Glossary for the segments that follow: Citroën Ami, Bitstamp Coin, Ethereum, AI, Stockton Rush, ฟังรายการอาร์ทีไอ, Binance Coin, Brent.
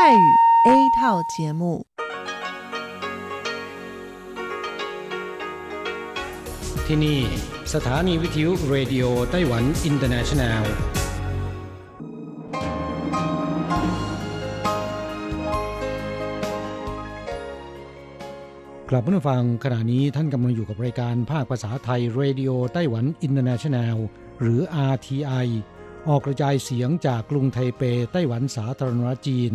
泰语 A 套节目ที่นี่สถานีวิทยุเรดิโอไต้หวันอินเตอร์เนชันแนลกลับมาฟังขณะนี้ท่านกำลังอยู่กับรายการภาคภาษาไทยเรดิโอไต้หวันอินเตอร์เนชันแนลหรือ RTI ออกกระจายเสียงจากกรุงไทเปไต้หวันสาธารณรัฐจีน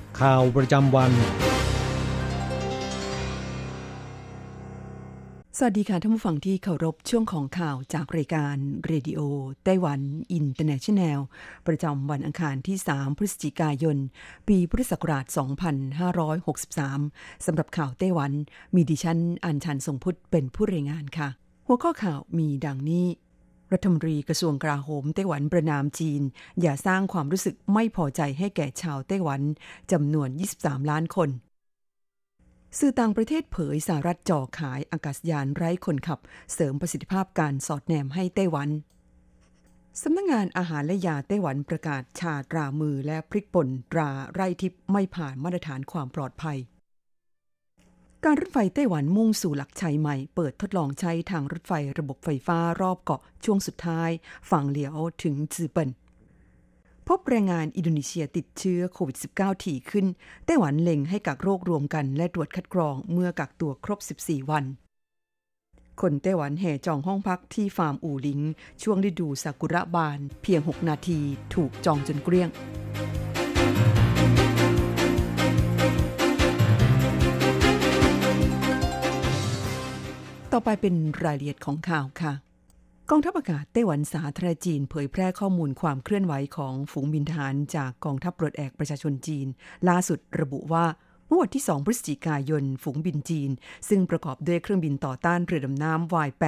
ข่าวประจำวันสวัสดีค่ะท่านผู้ฟังที่เคารพช่วงของข่าวจากรายการเรดิโอไต้หวันอินเตอร์เนชันแนลประจำวันอังคารที่3พฤศจิกายนปีพุทธศักราช2563สำหรับข่าวไต้หวันมีดิฉันอัญชันทรงพุทธเป็นผู้รายงานค่ะหัวข้อข่าวมีดังนี้รัฐมนตรีกระทรวงกลาโหมไต้หวันประณามจีนอย่าสร้างความรู้สึกไม่พอใจให้แก่ชาวไต้หวันจำนวน23ล้านคนสื่อต่างประเทศเผยสหรัฐจ่อขายอากาศยานไร้คนขับเสริมประสิทธิภาพการสอดแนมให้ไต้หวันสำนักงานอาหารและยาไต้หวันประกาศชาตรามือและพริกป่นตราไร่ทิพย์ไม่ผ่านมาตรฐานความปลอดภัยการรถไฟไต้หวันมุ่งสู่หลักชัยใหม่เปิดทดลองใช้ทางรถไฟระบบไฟฟ้ารอบเกาะช่วงสุดท้ายฝั่งเหลียวถึงจือเปิ่นพบแรงงานอินโดนีเซียติดเชื้อโควิด -19 ถี่ขึ้นไต้หวันเล็งให้กักโรครวมกันและตรวจคัดกรองเมื่อกักตัวครบ14วันคนไต้หวันแห่จองห้องพักที่ฟาร์มอู่หลิงช่วงฤดูซากุระบานเพียง6นาทีถูกจองจนเกลี้ยงต่อไปเป็นรายละเอียดของข่าวค่ะกองทัพอากาศไต้หวันสาธารณรัฐจีนเผยแพร่ข้อมูลความเคลื่อนไหวของฝูงบินทหารจากกองทัพปลดแอกประชาชนจีนล่าสุดระบุว่าเมื่อวันที่2พฤศจิกายนฝูงบินจีนซึ่งประกอบด้วยเครื่องบินต่อต้านเรือดำน้ำ Y-8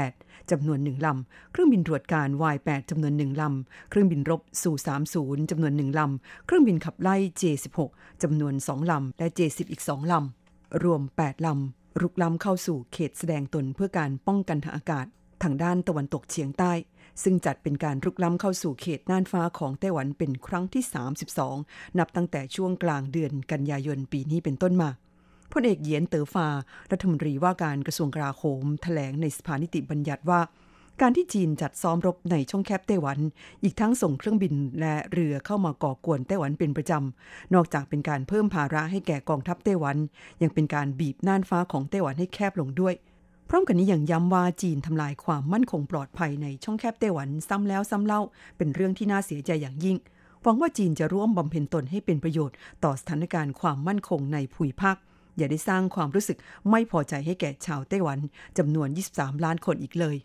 จำนวน1ลำเครื่องบินตรวจการ Y-8 จำนวน1ลำเครื่องบินรบซู 30 จำนวน1ลำเครื่องบินขับไล่ J-16 จำนวน2ลำและ J-10 อีก2ลำรวม8ลำรุกล้ำเข้าสู่เขตแสดงตนเพื่อการป้องกันทางอากาศทางด้านตะวันตกเฉียงใต้ซึ่งจัดเป็นการรุกล้ำเข้าสู่เขตน่านฟ้าของไต้หวันเป็นครั้งที่32นับตั้งแต่ช่วงกลางเดือนกันยายนปีนี้เป็นต้นมาพลเอกเหยียนเต๋อฟารัฐมนตรีว่าการกระทรวงกลาโหมแถลงในสภานิติบัญญัติว่าการที่จีนจัดซ้อมรบในช่องแคบไต้หวันอีกทั้งส่งเครื่องบินและเรือเข้ามาก่อกวนไต้หวันเป็นประจำนอกจากเป็นการเพิ่มภาระให้แก่กองทัพไต้หวันยังเป็นการบีบน่านฟ้าของไต้หวันให้แคบลงด้วยพร้อมกันนี้ยังย้ำว่าจีนทำลายความมั่นคงปลอดภัยในช่องแคบไต้หวันซ้ำแล้วซ้ำเล่าเป็นเรื่องที่น่าเสียใจอย่างยิ่งหวังว่าจีนจะร่วมบำเพ็ญตนให้เป็นประโยชน์ต่อสถานการณ์ความมั่นคงในภูมิภาคอย่าได้สร้างความรู้สึกไม่พอใจให้แก่ชาวไต้หวันจำนวน23ล้านคนอีกเลย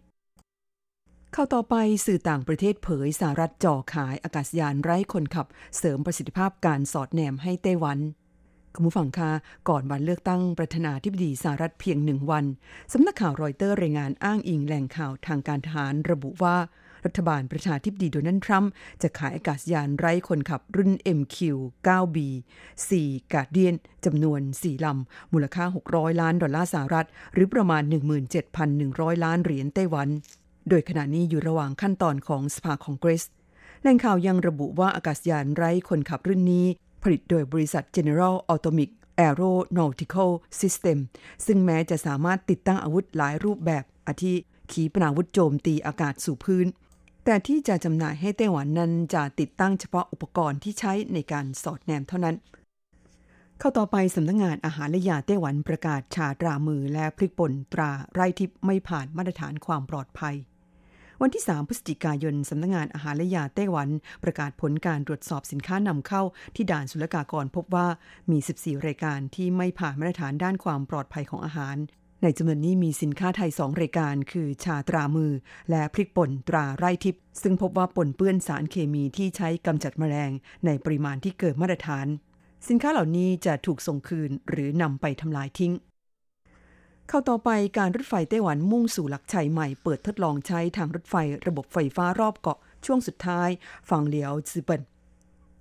ข่าวต่อไปสื่อต่างประเทศเผยสหรัฐจ่อขายอากาศยานไร้คนขับเสริมประสิทธิภาพการสอดแนมให้ไต้หวันคุณผู้ฟังคะก่อนวันเลือกตั้งประธานาธิบดีสหรัฐเพียง1วันสำนักข่าวรอยเตอร์รายงานอ้างอิงแหล่งข่าวทางการทหารระบุว่ารัฐบาลประธานาธิบดีโดนัลด์ทรัมป์จะขายอากาศยานไร้คนขับรุ่น MQ-9B 4 Guardian จำนวน4ลำมูลค่า$600 ล้านสหรัฐหรือประมาณ 17,100 ล้านเหรียญไต้หวันโดยขณะนี้อยู่ระหว่างขั้นตอนของสภาคองเกรสแหล่งข่าวยังระบุว่าอากาศยานไร้คนขับรุ่นนี้ผลิตโดยบริษัท General Atomic Aeronautical System ซึ่งแม้จะสามารถติดตั้งอาวุธหลายรูปแบบอาทิขีปนาวุธโจมตีอากาศสู่พื้นแต่ที่จะจำหน่ายให้ไต้หวันนั้นจะติดตั้งเฉพาะอุปกรณ์ที่ใช้ในการสอดแนมเท่านั้นเข้าต่อไปสำนักงานอาหารและยาไต้หวันประกาศชาตรามือและพริกป่นตราไร่ทิพย์ไม่ผ่านมาตรฐานความปลอดภัยวันที่3พฤศจิกายนสำนักงานอาหารและยาไต้หวันประกาศผลการตรวจสอบสินค้านำเข้าที่ด่านศุลกากรพบว่ามี14รายการที่ไม่ผ่านมาตรฐานด้านความปลอดภัยของอาหารในจำนวนนี้มีสินค้าไทย2รายการคือชาตรามือและพริกป่นตราไร่ทิพย์ซึ่งพบว่าปนเปื้อนสารเคมีที่ใช้กำจัดแมลงในปริมาณที่เกินมาตรฐาน สินค้าเหล่านี้จะถูกส่งคืนหรือนำไปทำลายทิ้งเข้าต่อไปการรถไฟไต้หวันมุ่งสู่หลักชัยใหม่เปิดทดลองใช้ทางรถไฟระบบไฟฟ้ารอบเกาะช่วงสุดท้ายฝั่งเหลียวจือเปิ่น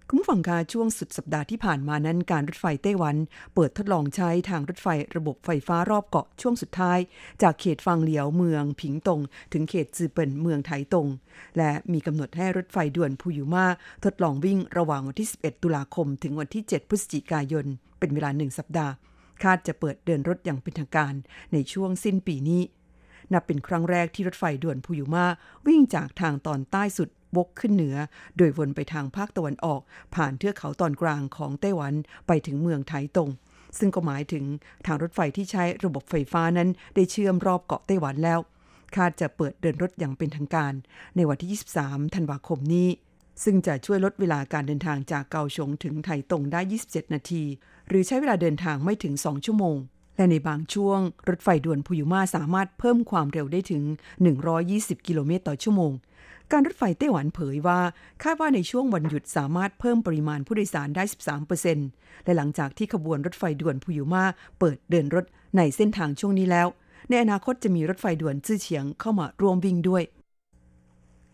คุณผู้ฟังคะช่วงสุดสัปดาห์ที่ผ่านมานั้นการรถไฟไต้หวันเปิดทดลองใช้ทางรถไฟระบบไฟฟ้ารอบเกาะช่วงสุดท้ายจากเขตฟางเหลียวเมืองผิงตงถึงเขตจือเปิ่นเมืองไถตงและมีกำหนดให้รถไฟด่วนพูยูมาทดลองวิ่งระหว่างวันที่11ตุลาคมถึงวันที่7พฤศจิกายนเป็นเวลา1สัปดาห์คาดจะเปิดเดินรถอย่างเป็นทางการในช่วงสิ้นปีนี้นับเป็นครั้งแรกที่รถไฟด่วนพูยูมาวิ่งจากทางตอนใต้สุดวกขึ้นเหนือโดยวนไปทางภาคตะวันออกผ่านเทือกเขาตอนกลางของไต้หวันไปถึงเมืองไถตงซึ่งก็หมายถึงทางรถไฟที่ใช้ระบบไฟฟ้านั้นได้เชื่อมรอบเกาะไต้หวันแล้วคาดจะเปิดเดินรถอย่างเป็นทางการในวันที่23ธันวาคมนี้ซึ่งจะช่วยลดเวลาการเดินทางจากเกาสงถึงไถตงได้27นาทีหรือใช้เวลาเดินทางไม่ถึง2ชั่วโมงและในบางช่วงรถไฟด่วนพูยูมาสามารถเพิ่มความเร็วได้ถึง120กิโลเมตรต่อชั่วโมงการรถไฟไต้หวันเผยว่าคาดว่าในช่วงวันหยุดสามารถเพิ่มปริมาณผู้โดยสารได้ 13% และหลังจากที่ขบวนรถไฟด่วนพูยูมาเปิดเดินรถในเส้นทางช่วงนี้แล้วในอนาคตจะมีรถไฟด่วนจื้อเฉียงเข้ามาร่วมวิ่งด้วย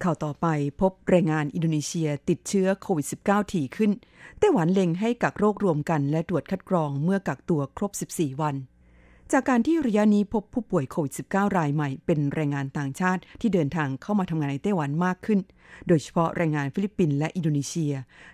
ข่าวต่อไปพบแรงงานอินโดนีเซียติดเชื้อโควิด -19 ถี่ขึ้นไต้หวันเล็งให้กักโรครวมกันและตรวจคัดกรองเมื่อกักตัวครบ14วันจากการที่ระยะนี้พบผู้ป่วยโควิด -19 รายใหม่เป็นแรงงานต่างชาติที่เดินทางเข้ามาทำงานในไต้หวันมากขึ้นโดยเฉพาะแรงงานฟิลิปปินส์และอินโดนีเซีย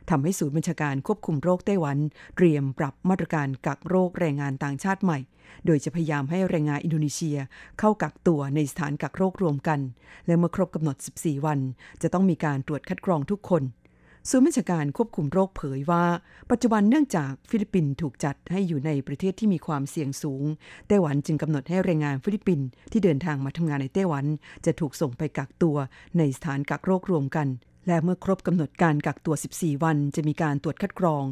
ทำให้ศูนย์บัญชาการควบคุมโรคไต้หวันเตรียมปรับมาตรการกักโรคแรงงานต่างชาติใหม่โดยจะพยายามให้แรงงานอินโดนีเซียเข้ากักตัวในสถานกักโรครวมกันและเมื่อครบกำหนด14วันจะต้องมีการตรวจคัดกรองทุกคนศูนย์ราชการควบคุมโรคเผยว่าปัจจุบันเนื่องจากฟิลิปปินส์ถูกจัดให้อยู่ในประเทศที่มีความเสี่ยงสูงไต้หวันจึงกำหนดให้แรงงานฟิลิปปินส์ที่เดินทางมาทำงานในไต้หวันจะถูกส่งไปกักตัวในสถานกักโรครวมกันและเมื่อครบกำหนดการกักตัว14วันจะมีการตรวจคัดกรอง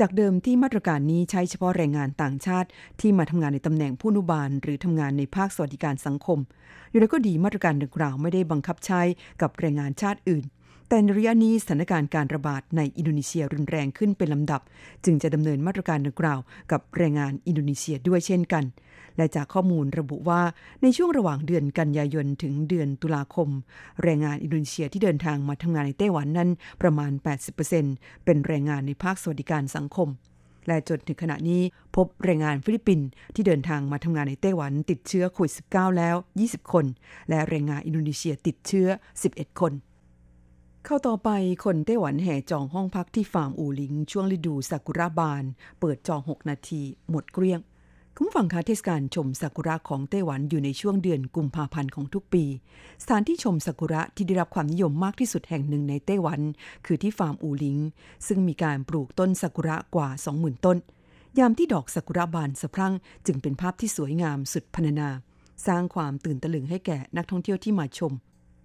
จากเดิมที่มาตรการนี้ใช้เฉพาะแรงงานต่างชาติที่มาทำงานในตำแหน่งผู้อนุบาลหรือทำงานในภาคสวัสดิการสังคมอย่างไรก็ดีมาตรการดังกล่าวไม่ได้บังคับใช้กับแรงงานชาติอื่นแต่ในระยะนี้สถานการณ์การระบาดในอินโดนีเซียรุนแรงขึ้นเป็นลำดับจึงจะดำเนินมาตรการดังกล่าวกับแรงงานอินโดนีเซียด้วยเช่นกันและจากข้อมูลระบุว่าในช่วงระหว่างเดือนกันยายนถึงเดือนตุลาคมแรงงานอินโดนีเซียที่เดินทางมาทำงานในไต้หวันนั้นประมาณ 80% เป็นแรงงานในภาคสวัสดิการสังคมและจนถึงขณะนี้พบแรงงานฟิลิปปินส์ที่เดินทางมาทำงานในไต้หวันติดเชื้อโควิด -19 แล้ว20คนและแรงงานอินโดนีเซียติดเชื้อ11คนเข้าต่อไปคนไต้หวันแห่จองห้องพักที่ฟาร์มอูหลิงช่วงฤดูซากุระบานเปิดจอง6นาทีหมดเกลี้ยงคุณผู้ฟังคะเทศกาลชมซากุระของไต้หวันอยู่ในช่วงเดือนกุมภาพันธ์ของทุกปีสถานที่ชมซากุระที่ได้รับความนิยมมากที่สุดแห่งหนึ่งในไต้หวันคือที่ฟาร์มอูหลิงซึ่งมีการปลูกต้นซากุระกว่า 20,000 ต้นยามที่ดอกซากุระบานสะพรั่งจึงเป็นภาพที่สวยงามสุดพรรณนาสร้างความตื่นตะลึงให้แก่นักท่องเที่ยวที่มาชม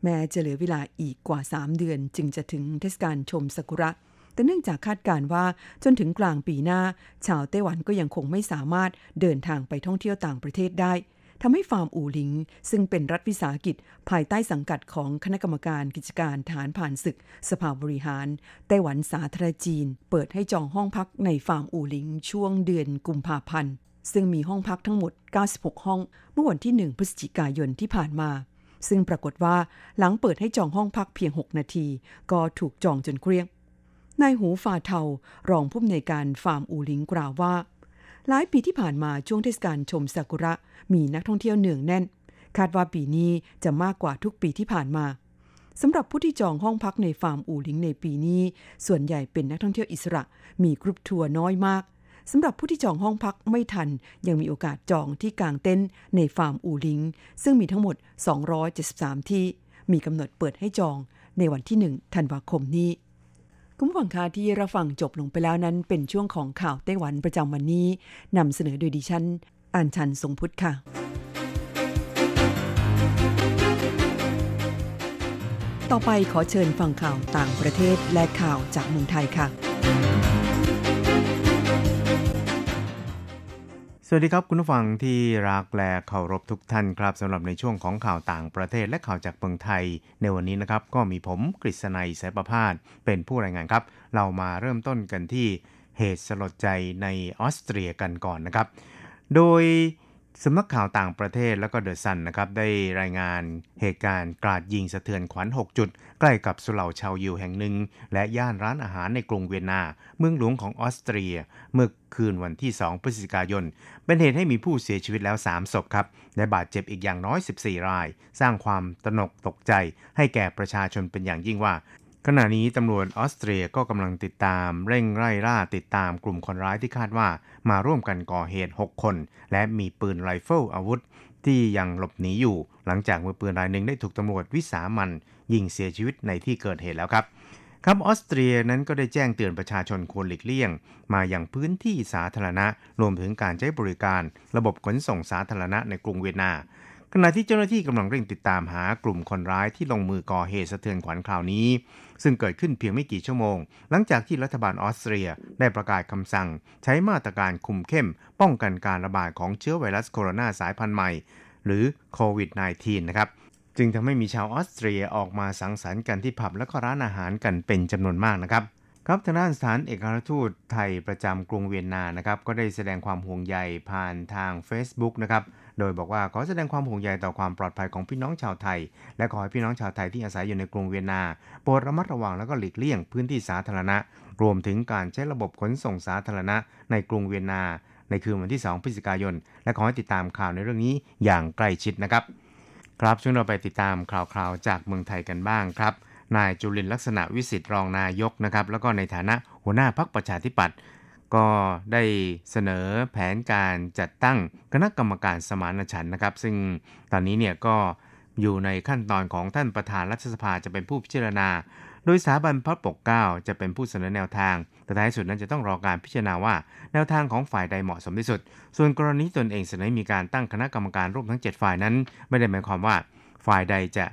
แม้จะเหลือเวลาอีกกว่า3เดือนจึงจะถึงเทศกาลชมซากุระแต่เนื่องจากคาดการณ์ว่าจนถึงกลางปีหน้าชาวไต้หวันก็ยังคงไม่สามารถเดินทางไปท่องเที่ยวต่างประเทศได้ทำให้ฟาร์มอูหลิงซึ่งเป็นรัฐวิสาหกิจภายใต้สังกัดของคณะกรรมการกิจการทหารผ่านศึกสภาบริหารไต้หวันสาธารณรัฐจีนเปิดให้จองห้องพักในฟาร์มอูหลิงช่วงเดือนกุมภาพันธ์ซึ่งมีห้องพักทั้งหมด96ห้องเมื่อวันที่1พฤศจิกายนที่ผ่านมาซึ่งปรากฏว่าหลังเปิดให้จองห้องพักเพียง6นาทีก็ถูกจองจนเกลี้ยงนายหูฟาเทารองผู้อำนวยการฟาร์มอูหลิงกล่าวว่าหลายปีที่ผ่านมาช่วงเทศกาลชมซากุระมีนักท่องเที่ยวเนืองแน่นคาดว่าปีนี้จะมากกว่าทุกปีที่ผ่านมาสำหรับผู้ที่จองห้องพักในฟาร์มอูหลิงในปีนี้ส่วนใหญ่เป็นนักท่องเที่ยวอิสระมีกรุ๊ปทัวร์น้อยมากสำหรับผู้ที่จองห้องพักไม่ทันยังมีโอกาสจองที่กางเต็นท์ในฟาร์มอูหลิงซึ่งมีทั้งหมด273ที่มีกำหนดเปิดให้จองในวันที่1ธันวาคมนี้คุณผู้ฟังคะที่เราฟังจบลงไปแล้วนั้นเป็นช่วงของข่าวไต้หวันประจำวันนี้นำเสนอโดยดิฉันอัญชันทรงพุทธค่ะต่อไปขอเชิญฟังข่าวต่างประเทศและข่าวจากเมืองไทยค่ะสวัสดีครับคุณผู้ฟังที่รักและเคารพทุกท่านครับสำหรับในช่วงของข่าวต่างประเทศและข่าวจากเมืองไทยในวันนี้นะครับก็มีผมกฤษณัย สายประภาสเป็นผู้รายงานครับเรามาเริ่มต้นกันที่ เหตุสลดใจในออสเตรียกันก่อนนะครับโดยสำนักข่าวต่างประเทศแล้วก็เดอะซันนะครับได้รายงานเหตุการณ์กราดยิงสะเทือนขวัญ6จุดใกล้กับสุเหร่าชาวยิวแห่งหนึ่งและย่านร้านอาหารในกรุงเวียนนาเมืองหลวงของออสเตรียเมื่อคืนวันที่2พฤศจิกายนเป็นเหตุให้มีผู้เสียชีวิตแล้ว3ศพครับและบาดเจ็บอีกอย่างน้อย14รายสร้างความตระหนกตกใจให้แก่ประชาชนเป็นอย่างยิ่งว่าขณะนี้ตำรวจออสเตรียก็กำลังติดตามเร่งไล่ล่าติดตามกลุ่มคนร้ายที่คาดว่ามาร่วมกันก่อเหตุ6คนและมีปืนไรเฟิลอาวุธที่ยังหลบหนีอยู่หลังจากมือปืนรายหนึ่งได้ถูกตำรวจวิสามันยิงเสียชีวิตในที่เกิดเหตุแล้วครับออสเตรียนั้นก็ได้แจ้งเตือนประชาชนควรหลีกเลี่ยงมาอย่างพื้นที่สาธารณะรวมถึงการใช้บริการระบบขนส่งสาธารณะในกรุงเวียนนาขณะที่เจ้าหน้าที่กำลังเร่งติดตามหากลุ่มคนร้ายที่ลงมือก่อเหตุสะเทือนขวัญคราวนี้ซึ่งเกิดขึ้นเพียงไม่กี่ชั่วโมงหลังจากที่รัฐบาลออสเตรียได้ประกาศคำสั่งใช้มาตรการคุมเข้มป้องกันการระบาดของเชื้อไวรัสโคโรนาสายพันธุ์ใหม่หรือโควิด -19 นะครับจึงทำให้มีชาวออสเตรียออกมาสังสรรค์กันที่ผับและก็ร้านอาหารกันเป็นจำนวนมากนะครับทางด้านสถานเอกอัครทูตไทยประจำกรุงเวียนนานะครับก็ได้แสดงความห่วงใยผ่านทาง Facebook นะครับโดยบอกว่าขอแสดงความห่วงใยต่อความปลอดภัยของพี่น้องชาวไทยและขอให้พี่น้องชาวไทยที่อาศัยอยู่ในกรุงเวียนนาโปรดระมัดระวังและก็หลีกเลี่ยงพื้นที่สาธารณะรวมถึงการใช้ระบบขนส่งสาธารณะในกรุงเวียนนาในคืนวันที่2พฤศจิกายนและขอให้ติดตามข่าวในเรื่องนี้อย่างใกล้ชิดนะครับช่วงเราไปติดตามข่าวๆจากเมืองไทยกันบ้างครับนายจุลินทร์ลักษณะวิสิทธิ์รองนายกนะครับแล้วก็ในฐานะหัวหน้าพรรคประชาธิปัตย์ก็ได้เสนอแผนการจัดตั้งคณะกรรมการสมานฉันท์นะครับซึ่งตอนนี้เนี่ยก็อยู่ในขั้นตอนของท่านประธานรัฐสภาจะเป็นผู้พิจารณาโดยสถาบันพระปกเกล้าจะเป็นผู้เสนอแนวทางแต่ท้ายสุดนั้นจะต้องรอการพิจารณาว่าแนวทางของฝ่ายใดเหมาะสมที่สุดส่วนกรณีตนเองเสนอมีการตั้งคณะกรรมการร่วมทั้ง7ฝ่ายนั้นไม่ได้หมายความว่าฝ่ายใดจะ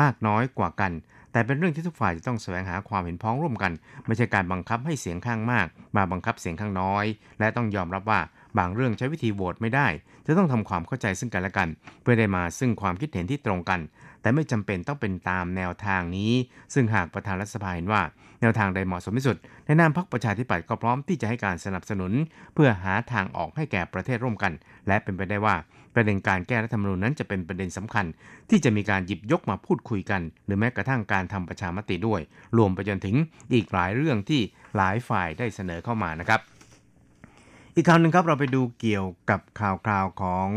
มากน้อยกว่ากันแต่เป็นเรื่องที่ทุกฝ่ายจะต้องแสวงหาความเห็นพ้องร่วมกันไม่ใช่การบังคับให้เสียงข้างมากมาบังคับเสียงข้างน้อยและต้องยอมรับว่าบางเรื่องใช้วิธีโหวตไม่ได้จะต้องทำความเข้าใจซึ่งกันและกันเพื่อได้มาซึ่งความคิดเห็นที่ตรงกันแต่ไม่จำเป็นต้องเป็นตามแนวทางนี้ซึ่งหากประธานรัฐสภาเห็นว่าแนวทางใดเหมาะสมที่สุดในนามพรรคประชาธิปัตย์ก็พร้อมที่จะให้การสนับสนุนเพื่อหาทางออกให้แก่ประเทศร่วมกันและเป็นไปได้ว่าประเด็นการแก้รัฐธรรมนูญนั้นจะเป็นประเด็นสำคัญที่จะมีการหยิบยกมาพูดคุยกันหรือแม้กระทั่งการทำประชามติด้วยรวมไปจนถึงอีกหลายเรื่องที่หลายฝ่ายได้เสนอเข้ามานะครับอีกคราวนึงครับเราไปดูเกี่ยวกับข่าวคราวของ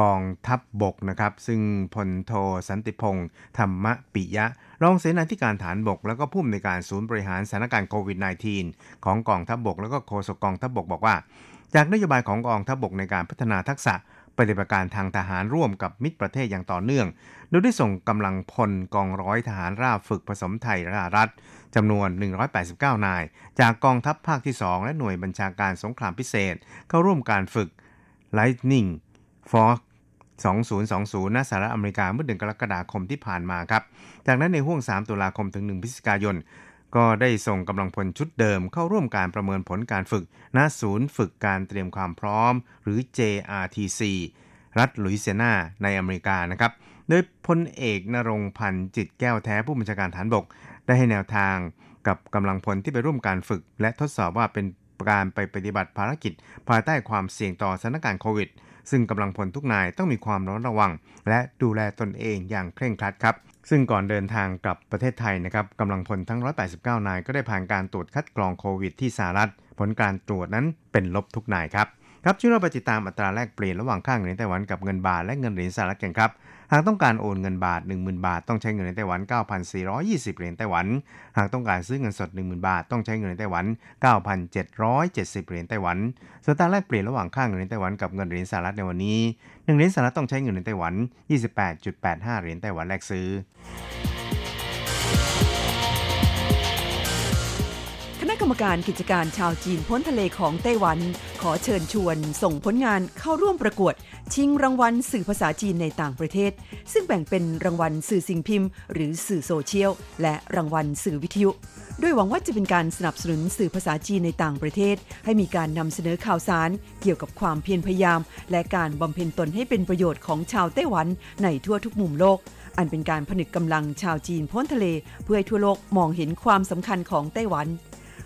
กองทัพบกนะครับซึ่งพลโทสันติพงษ์ธรรมปิยะรองเสนาธิการฐานบกแล้วก็ผู้อำนวยการศูนย์บริหารสถานการณ์โควิด -19 ของกองทัพบกแล้วก็โฆษกกองทัพบกบอกว่าจากนโยบายของกองทัพบกในการพัฒนาทักษะปฏิบัติการทางทหารร่วมกับมิตรประเทศอย่างต่อเนื่องโดยได้ส่งกำลังพลกองร้อยทหารราบฝึกผสมไทยรารัฐจำนวน189นายจากกองทัพภาคที่2และหน่วยบัญชาการสงครามพิเศษเข้าร่วมการฝึก Lightning Force 2020 ณ สหรัฐอเมริกาเมื่อเดือนกรกฎาคมที่ผ่านมาครับจากนั้นในห้วง3ตุลาคมถึง1พฤศจิกายนก็ได้ส่งกำลังพลชุดเดิมเข้าร่วมการประเมินผลการฝึกณศูนย์ฝึกการเตรียมความพร้อมหรือ JRTC รัฐลุยเซียนาในอเมริกานะครับโดยพลเอกณรงค์พันธุ์จิตแก้วแท้ผู้บัญชาการฐานบกได้ให้แนวทางกับกำลังพลที่ไปร่วมการฝึกและทดสอบว่าเป็นการไปปฏิบัติภารกิจภายใต้ความเสี่ยงต่อสถานการณ์โควิดซึ่งกำลังพลทุกนายต้องมีความระมัดระวังและดูแลตนเองอย่างเคร่งครัดครับซึ่งก่อนเดินทางกลับประเทศไทยนะครับกำลังพลทั้ง189นายก็ได้ผ่านการตรวจคัดกรองโควิดที่สหรัฐผลการตรวจนั้นเป็นลบทุกนายครับช่วยเราไปติดตามอัตราแลกเปลี่ยนระหว่างค่าเงินไต้หวันกับเงินบาทและเงินเหรียญสหรัฐกันครับหากต้องการโอนเงินบาท 10,000 บาทต้องใช้เงินไต้หวัน 9,420 เหรียญไต้หวันหากต้องการซื้อเงินสด 10,000 บาทต้องใช้เงินไต้หวัน 9,770 เหรียญไต้หวันส่วนอัตราแลกเปลี่ยนระหว่างค่าเงินไต้หวันกับเงินเหรียญสหรัฐในวันนี้1เหรียญสหรัฐต้องใช้เงินไต้หวัน 28.85 เหรียญไต้หวันแลกซื้อคณะกรรมการกิจการชาวจีนพ้นทะเลของไต้หวันขอเชิญชวนส่งผลงานเข้าร่วมประกวดชิงรางวัลสื่อภาษาจีนในต่างประเทศซึ่งแบ่งเป็นรางวัลสื่อสิ่งพิมพ์หรือสื่อโซเชียลและรางวัลสื่อวิทยุโดยหวังว่าจะเป็นการสนับสนุนสื่อภาษาจีนในต่างประเทศให้มีการนำเสนอข่าวสารเกี่ยวกับความเพียรพยายามและการบำเพ็ญตนให้เป็นประโยชน์ของชาวไต้หวันในทั่วทุกมุมโลกอันเป็นการผนึกกำลังชาวจีนพ้นทะเลเพื่อให้ทั่วโลกมองเห็นความสำคัญของไต้หวัน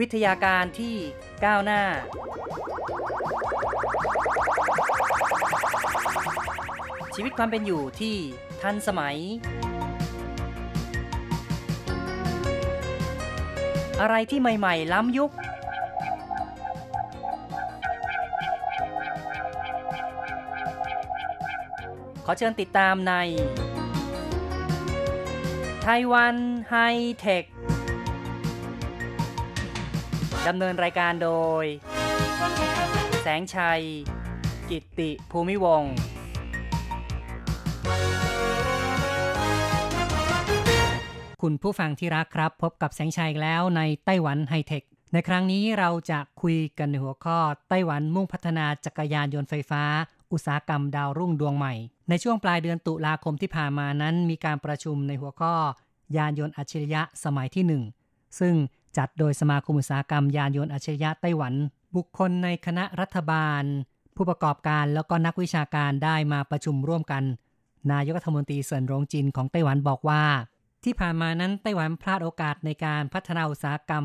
วิทยาการที่ก้าวหน้าชีวิตความเป็นอยู่ที่ทันสมัยอะไรที่ใหม่ๆล้ำยุคขอเชิญติดตามในไต้หวันไฮเทคดำเนินรายการโดยแสงชัยกิตติภูมิวงศ์คุณผู้ฟังที่รักครับพบกับแสงชัยแล้วในไต้หวันไฮเทคในครั้งนี้เราจะคุยกันในหัวข้อไต้หวันมุ่งพัฒนาจักรยานยนต์ไฟฟ้าอุตสาหกรรมดาวรุ่งดวงใหม่ในช่วงปลายเดือนตุลาคมที่ผ่านมานั้นมีการประชุมในหัวข้อยานยนต์อัจฉริยะสมัยที่1ซึ่งจัดโดยสมาคมอุตสาหกรรมยานยนต์อัจฉริยะไต้หวันบุคคลในคณะรัฐบาลผู้ประกอบการแล้วก็นักวิชาการได้มาประชุมร่วมกันนายกรัฐมนตรีเซินหลงจินของไต้หวันบอกว่าที่ผ่านมานั้นไต้หวันพลาดโอกาสในการพัฒนาอุตสาหกรรม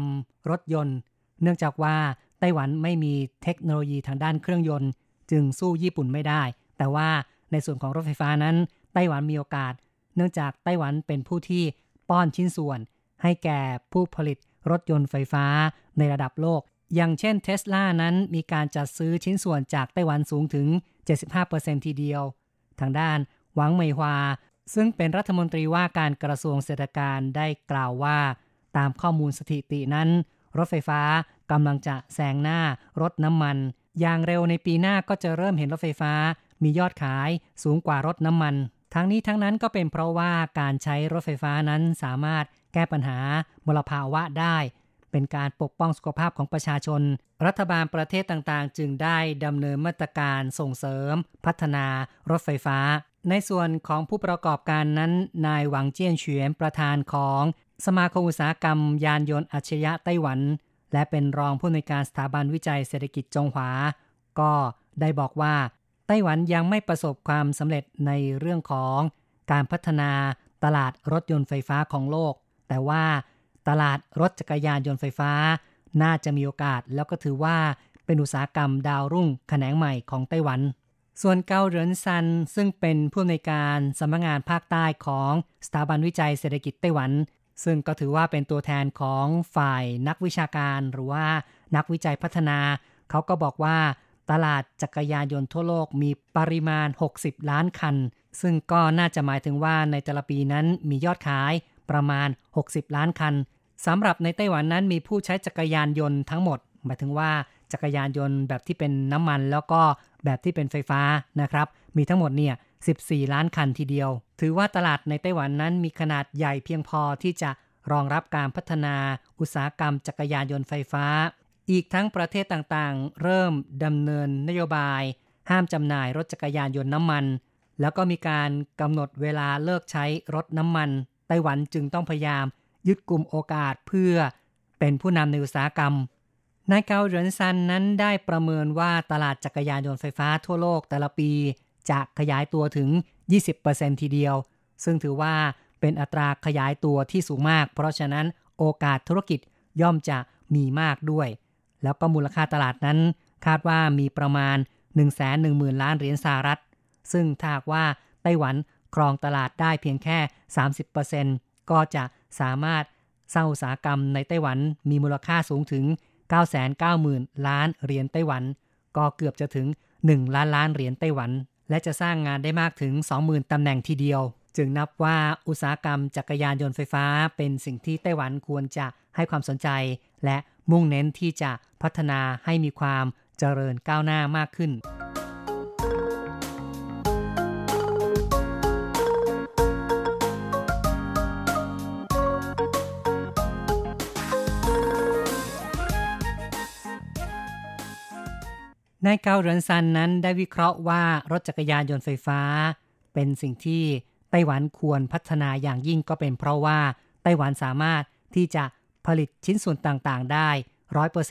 รถยนต์เนื่องจากว่าไต้หวันไม่มีเทคโนโลยีทางด้านเครื่องยนต์จึงสู้ญี่ปุ่นไม่ได้แต่ว่าในส่วนของรถไฟฟ้านั้นไต้หวันมีโอกาสเนื่องจากไต้หวันเป็นผู้ที่ป้อนชิ้นส่วนให้แก่ผู้ผลิตรถยนต์ไฟฟ้าในระดับโลกอย่างเช่น Tesla นั้นมีการจัดซื้อชิ้นส่วนจากไต้หวันสูงถึง 75% ทีเดียวทางด้านหวังไมฮวาซึ่งเป็นรัฐมนตรีว่าการกระทรวงเศรษฐการได้กล่าวว่าตามข้อมูลสถิตินั้นรถไฟฟ้ากำลังจะแซงหน้ารถน้ำมันอย่างเร็วในปีหน้าก็จะเริ่มเห็นรถไฟฟ้ามียอดขายสูงกว่ารถน้ำมันทั้งนี้ทั้งนั้นก็เป็นเพราะว่าการใช้รถไฟฟ้านั้นสามารถแก้ปัญหามลภาวะได้เป็นการปกป้องสุขภาพของประชาชนรัฐบาลประเทศต่างๆจึงได้ดำเนินมาตรการส่งเสริมพัฒนารถไฟฟ้าในส่วนของผู้ประกอบการนั้นนายหวังเจี้ยนเฉียนประธานของสมาคมอุตสาหกรรมยานยนต์อัจฉริยะไต้หวันและเป็นรองผู้อำนวยการสถาบันวิจัยเศรษฐกิจจงหวาก็ได้บอกว่าไต้หวันยังไม่ประสบความสำเร็จในเรื่องของการพัฒนาตลาดรถยนต์ไฟฟ้าของโลกแต่ว่าตลาดรถจักรยานยนต์ไฟฟ้าน่าจะมีโอกาสแล้วก็ถือว่าเป็นอุตสาหกรรมดาวรุ่งแขนงใหม่ของไต้หวันส่วนเกาเหรินซันซึ่งเป็นผู้อำนวยการสำนักงานภาคใต้ของสถาบันวิจัยเศรษฐกิจไต้หวันซึ่งก็ถือว่าเป็นตัวแทนของฝ่ายนักวิชาการหรือว่านักวิจัยพัฒนาเขาก็บอกว่าตลาดจักรยานยนต์ทั่วโลกมีปริมาณ60ล้านคันซึ่งก็น่าจะหมายถึงว่าในแต่ละปีนั้นมียอดขายประมาณ60ล้านคันสำหรับในไต้หวันนั้นมีผู้ใช้จักรยานยนต์ทั้งหมดหมายถึงว่าจักรยานยนต์แบบที่เป็นน้ำมันแล้วก็แบบที่เป็นไฟฟ้านะครับมีทั้งหมดเนี่ย14ล้านคันทีเดียวถือว่าตลาดในไต้หวันนั้นมีขนาดใหญ่เพียงพอที่จะรองรับการพัฒนาอุตสาหกรรมจักรยานยนต์ไฟฟ้าอีกทั้งประเทศต่างๆเริ่มดำเนินนโยบายห้ามจำหน่ายรถจักรยานยนต์น้ำมันแล้วก็มีการกำหนดเวลาเลิกใช้รถน้ำมันไต้หวันจึงต้องพยายามยึดกลุ่มโอกาสเพื่อเป็นผู้นำในอุตสาหกรรมนายเกาเหรินซันนั้นได้ประเมินว่าตลาดจักรยานยนต์ไฟฟ้าทั่วโลกแต่ละปีจะขยายตัวถึง 20% ทีเดียวซึ่งถือว่าเป็นอัตราขยายตัวที่สูงมากเพราะฉะนั้นโอกาสธุรกิจย่อมจะมีมากด้วยแล้วก็มูลค่าตลาดนั้นคาดว่ามีประมาณ 110,000 ล้านเหรียญสหรัฐซึ่งถ้าหากว่าไต้หวันครองตลาดได้เพียงแค่ 30% ก็จะสามารถสร้างอุตสาหกรรมในไต้หวันมีมูลค่าสูงถึง990,000 ล้านเหรียญไต้หวันก็เกือบจะถึง1ล้านล้านเหรียญไต้หวันและจะสร้างงานได้มากถึง 20,000 ตำแหน่งทีเดียวจึงนับว่าอุตสาหกรรมจักรยานยนต์ไฟฟ้าเป็นสิ่งที่ไต้หวันควรจะให้ความสนใจและมุ่งเน้นที่จะพัฒนาให้มีความเจริญก้าวหน้ามากขึ้น นายเกาเหรินซันนั้นได้วิเคราะห์ว่ารถจักรยานยนต์ไฟฟ้าเป็นสิ่งที่ไต้หวันควรพัฒนาอย่างยิ่งก็เป็นเพราะว่าไต้หวันสามารถที่จะผลิตชิ้นส่วนต่างๆได้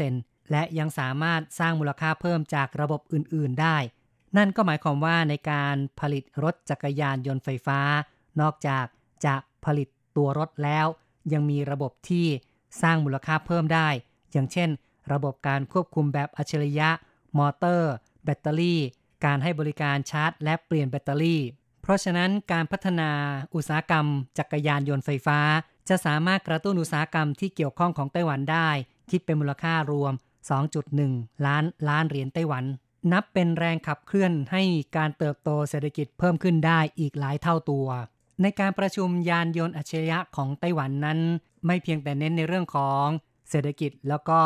100% และยังสามารถสร้างมูลค่าเพิ่มจากระบบอื่นๆได้นั่นก็หมายความว่าในการผลิตรถจักรยานยนต์ไฟฟ้านอกจากจะผลิตตัวรถแล้วยังมีระบบที่สร้างมูลค่าเพิ่มได้อย่างเช่นระบบการควบคุมแบบอัจฉริยะมอเตอร์แบตเตอรี่การให้บริการชาร์จและเปลี่ยนแบตเตอรี่เพราะฉะนั้นการพัฒนาอุตสาหกรรมจักรยานยนต์ไฟฟ้าจะสามารถกระตุ้นอุตสาหกรรมที่เกี่ยวข้องของไต้หวันได้คิดเป็นมูลค่ารวม 2.1 ล้านเหรียญไต้หวันนับเป็นแรงขับเคลื่อนให้การเติบโตเศรษฐกิจเพิ่มขึ้นได้อีกหลายเท่าตัวในการประชุมยานยนต์อัจฉริยะของไต้หวันนั้นไม่เพียงแต่เน้นในเรื่องของเศรษฐกิจแล้วก็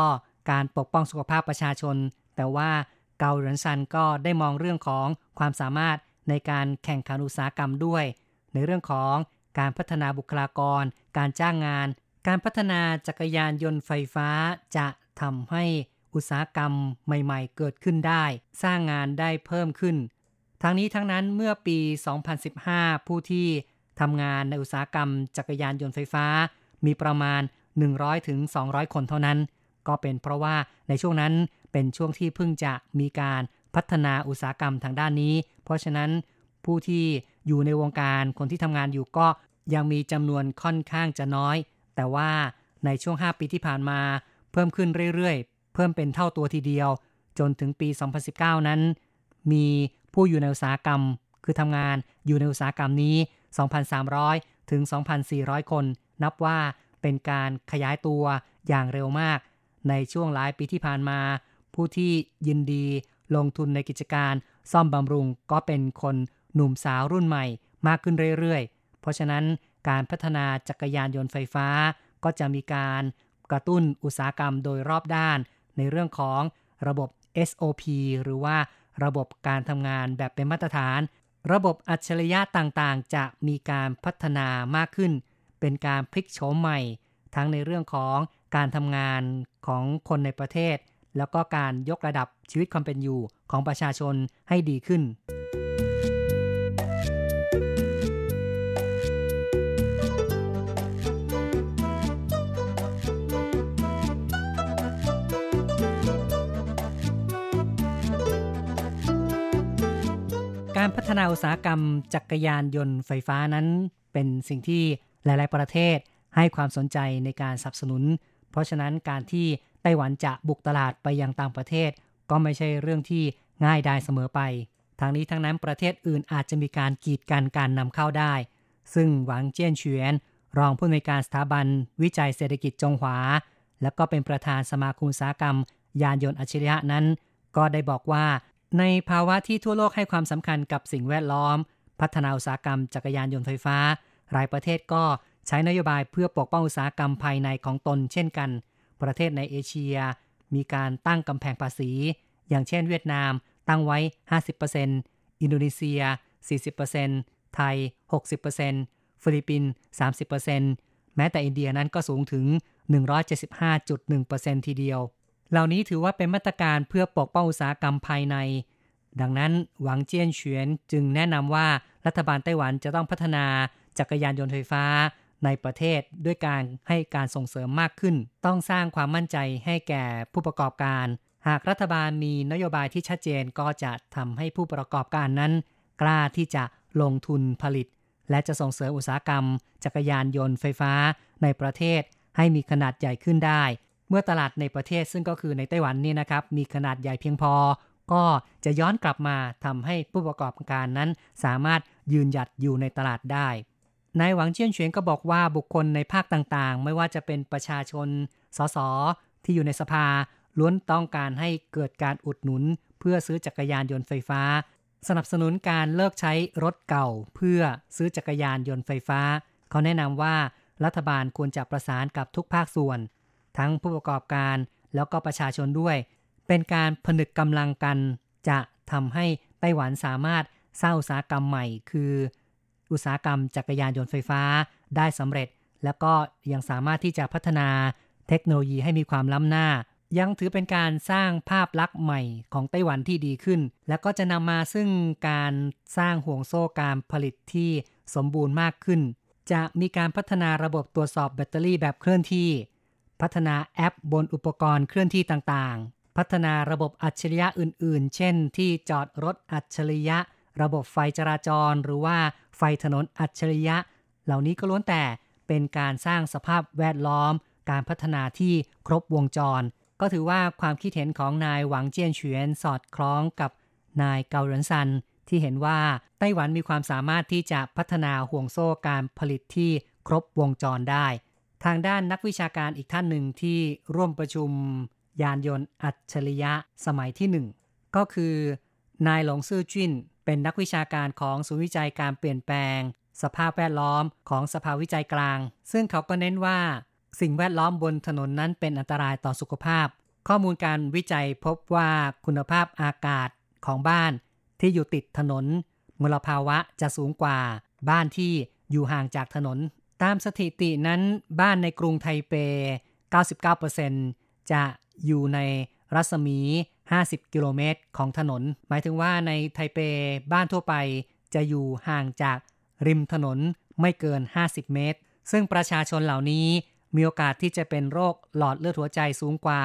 การปกป้องสุขภาพประชาชนแต่ว่าเกาเหรินซันก็ได้มองเรื่องของความสามารถในการแข่งขันอุตสาหกรรมด้วยในเรื่องของการพัฒนาบุคลากรการจ้างงานการพัฒนาจักรยานยนต์ไฟฟ้าจะทำให้อุตสาหกรรมใหม่ๆเกิดขึ้นได้สร้างงานได้เพิ่มขึ้นทั้งนี้ทั้งนั้นเมื่อปี 2015 ผู้ที่ทำงานในอุตสาหกรรมจักรยานยนต์ไฟฟ้ามีประมาณ 100-200 คนเท่านั้นก็เป็นเพราะว่าในช่วงนั้นเป็นช่วงที่เพิ่งจะมีการพัฒนาอุตสาหกรรมทางด้านนี้เพราะฉะนั้นผู้ที่อยู่ในวงการคนที่ทำงานอยู่ก็ยังมีจำนวนค่อนข้างจะน้อยแต่ว่าในช่วง5ปีที่ผ่านมาเพิ่มขึ้นเรื่อยๆเพิ่มเป็นเท่าตัวทีเดียวจนถึงปี2019นั้นมีผู้อยู่ในอุตสาหกรรมคือทำงานอยู่ในอุตสาหกรรมนี้ 2,300-2,400 คนนับว่าเป็นการขยายตัวอย่างเร็วมากในช่วงหลายปีที่ผ่านมาผู้ที่ยินดีลงทุนในกิจการซ่อมบำรุงก็เป็นคนหนุ่มสาวรุ่นใหม่มากขึ้นเรื่อยๆเพราะฉะนั้นการพัฒนาจักรยานยนต์ไฟฟ้าก็จะมีการกระตุ้นอุตสาหกรรมโดยรอบด้านในเรื่องของระบบ SOP หรือว่าระบบการทำงานแบบเป็นมาตรฐานระบบอัจฉริยะต่างๆจะมีการพัฒนามากขึ้นเป็นการพลิกโฉมใหม่ทั้งในเรื่องของการทำงานของคนในประเทศแล้วก็การยกระดับชีวิตความเป็นอยู่ของประชาชนให้ดีขึ้นการพัฒนาอุตสาหกรรมจักรยานยนต์ไฟฟ้านั้นเป็นสิ่งที่หลายๆประเทศให้ความสนใจในการสนับสนุนเพราะฉะนั้นการที่ไต้หวันจะบุกตลาดไปยังต่างประเทศก็ไม่ใช่เรื่องที่ง่ายได้เสมอไปทางนี้ทั้งนั้นประเทศอื่นอาจจะมีการกีดกันการนำเข้าได้ซึ่งหวังเจี้ยนเฉียนรองผู้อำนวยการสถาบันวิจัยเศรษฐกิจจงหวาและก็เป็นประธานสมาคมอุตสาหกรรมยานยนต์อัจฉริยะนั้นก็ได้บอกว่าในภาวะที่ทั่วโลกให้ความสำคัญกับสิ่งแวดล้อมพัฒนาอุตสาหกรรมจักรยานยนต์ไฟฟ้าหลายประเทศก็ใช้นโยบายเพื่อปกป้องอุตสาหกรรมภายในของตนเช่นกันประเทศในเอเชียมีการตั้งกำแพงภาษีอย่างเช่นเวียดนามตั้งไว้ 50% อินโดนีเซีย 40% ไทย 60% ฟิลิปปินส์ 30% แม้แต่อินเดียนั้นก็สูงถึง 175.1% ทีเดียวเหล่านี้ถือว่าเป็นมาตรการเพื่อปกป้องอุตสาหกรรมภายในดังนั้นหวังเจี้ยนเฉียนจึงแนะนำว่ารัฐบาลไต้หวันจะต้องพัฒนาจักรยานยนต์ไฟฟ้าในประเทศด้วยการให้การส่งเสริมมากขึ้นต้องสร้างความมั่นใจให้แก่ผู้ประกอบการหากรัฐบาลมีนโยบายที่ชัดเจนก็จะทำให้ผู้ประกอบการนั้นกล้าที่จะลงทุนผลิตและจะส่งเสริมอุตสาหกรรมจักรยานยนต์ไฟฟ้าในประเทศให้มีขนาดใหญ่ขึ้นได้เมื่อตลาดในประเทศซึ่งก็คือในไต้หวันนี่นะครับมีขนาดใหญ่เพียงพอก็จะย้อนกลับมาทำให้ผู้ประกอบการนั้นสามารถยืนหยัดอยู่ในตลาดได้นายหวังเจี้ยนเฉียนก็บอกว่าบุคคลในภาคต่างๆไม่ว่าจะเป็นประชาชนสสที่อยู่ในสภาล้วนต้องการให้เกิดการอุดหนุนเพื่อซื้อจักรยานยนต์ไฟฟ้าสนับสนุนการเลิกใช้รถเก่าเพื่อซื้อจักรยานยนต์ไฟฟ้าเขาแนะนำว่ารัฐบาลควรจะประสานกับทุกภาคส่วนทั้งผู้ประกอบการแล้วก็ประชาชนด้วยเป็นการผนึกกำลังกันจะทำให้ไต้หวันสามารถสร้างอุตสาหกรรมใหม่คืออุตสาหกรรมจักรยานยนต์ไฟฟ้าได้สำเร็จแล้วก็ยังสามารถที่จะพัฒนาเทคโนโลยีให้มีความล้ำหน้า ยังถือเป็นการสร้างภาพลักษณ์ใหม่ของไต้หวันที่ดีขึ้นและก็จะนำมาซึ่งการสร้างห่วงโซ่การผลิตที่สมบูรณ์มากขึ้นจะมีการพัฒนาระบบตรวจสอบแบตเตอรี่แบบเคลื่อนที่พัฒนาแอปบนอุปกรณ์เคลื่อนที่ต่างๆพัฒนาระบบอัจฉริยะอื่นๆเช่นที่จอดรถอัจฉริยะระบบไฟจราจรหรือว่าไฟถนนอัจฉริยะเหล่านี้ก็ล้วนแต่เป็นการสร้างสภาพแวดล้อมการพัฒนาที่ครบวงจรก็ถือว่าความคิดเห็นของนายหวังเจี้ยนเฉียนสอดคล้องกับนายเกาเหรินซันที่เห็นว่าไต้หวันมีความสามารถที่จะพัฒนาห่วงโซ่การผลิตที่ครบวงจรได้ทางด้านนักวิชาการอีกท่านหนึ่งที่ร่วมประชุมยานยนต์อัจฉริยะสมัยที่หนึ่งก็คือนายหลงซื่อจิ้นเป็นนักวิชาการของศูนย์วิจัยการเปลี่ยนแปลงสภาพแวดล้อมของสภาวิจัยกลางซึ่งเขาก็เน้นว่าสิ่งแวดล้อมบนถนนนั้นเป็นอันตรายต่อสุขภาพข้อมูลการวิจัยพบว่าคุณภาพอากาศของบ้านที่อยู่ติดถนนมลภาวะจะสูงกว่าบ้านที่อยู่ห่างจากถนนตามสถิตินั้นบ้านในกรุงไทเป 99% จะอยู่ในรัศมี50กิโลเมตรของถนนหมายถึงว่าในไทเปบ้านทั่วไปจะอยู่ห่างจากริมถนนไม่เกิน50เมตรซึ่งประชาชนเหล่านี้มีโอกาสที่จะเป็นโรคหลอดเลือดหัวใจสูงกว่า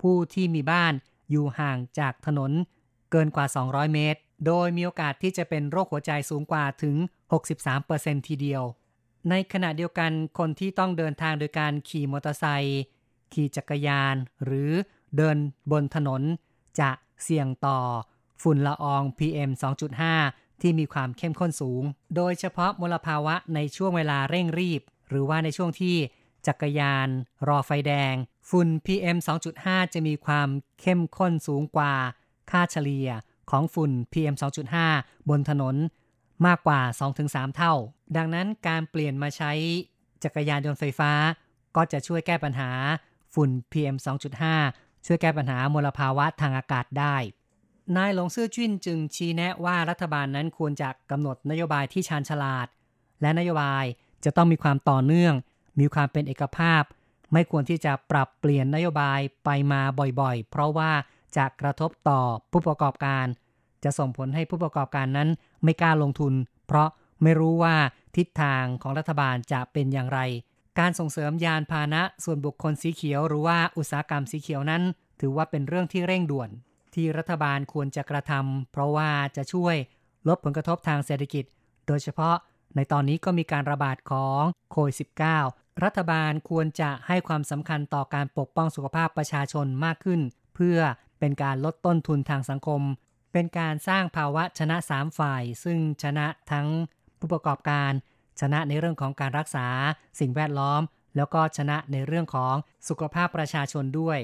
ผู้ที่มีบ้านอยู่ห่างจากถนนเกินกว่า200เมตรโดยมีโอกาสที่จะเป็นโรคหัวใจสูงกว่าถึง 63% ทีเดียวในขณะเดียวกันคนที่ต้องเดินทางโดยการขี่มอเตอร์ไซค์ขี่จักรยานหรือเดินบนถนนจะเสี่ยงต่อฝุ่นละออง PM 2.5 ที่มีความเข้มข้นสูงโดยเฉพาะมลภาวะในช่วงเวลาเร่งรีบหรือว่าในช่วงที่จักรยานรอไฟแดงฝุ่น PM 2.5 จะมีความเข้มข้นสูงกว่าค่าเฉลี่ยของฝุ่น PM 2.5 บนถนนมากกว่า 2-3 เท่าดังนั้นการเปลี่ยนมาใช้จักรยานยนต์ไฟฟ้าก็จะช่วยแก้ปัญหาฝุ่น PM 2.5 ช่วยแก้ปัญหามลภาวะทางอากาศได้นายหลงซื่อจิ้นจึงชี้แนะว่ารัฐบาลนั้นควรจะกำหนดนโยบายที่ชาญฉลาดและนโยบายจะต้องมีความต่อเนื่องมีความเป็นเอกภาพไม่ควรที่จะปรับเปลี่ยนนโยบายไปมาบ่อยๆเพราะว่าจะกระทบต่อผู้ประกอบการจะส่งผลให้ผู้ประกอบการนั้นไม่กล้าลงทุนเพราะไม่รู้ว่าทิศทางของรัฐบาลจะเป็นอย่างไรการส่งเสริมยานพาหนะส่วนบุคคลสีเขียวหรือว่าอุตสาหกรรมสีเขียวนั้นถือว่าเป็นเรื่องที่เร่งด่วนที่รัฐบาลควรจะกระทำเพราะว่าจะช่วยลดผลกระทบทางเศรษฐกิจโดยเฉพาะในตอนนี้ก็มีการระบาดของโควิด -19 รัฐบาลควรจะให้ความสำคัญต่อการปกป้องสุขภาพประชาชนมากขึ้นเพื่อเป็นการลดต้นทุนทางสังคมเป็นการสร้างภาวะชนะ3ฝ่ายซึ่งชนะทั้งผู้ประกอบการชนะในเรื่องของการรักษาสิ่งแวดล้อมแล้วก็ชนะในเรื่องของสุขภาพประชาชนด้วย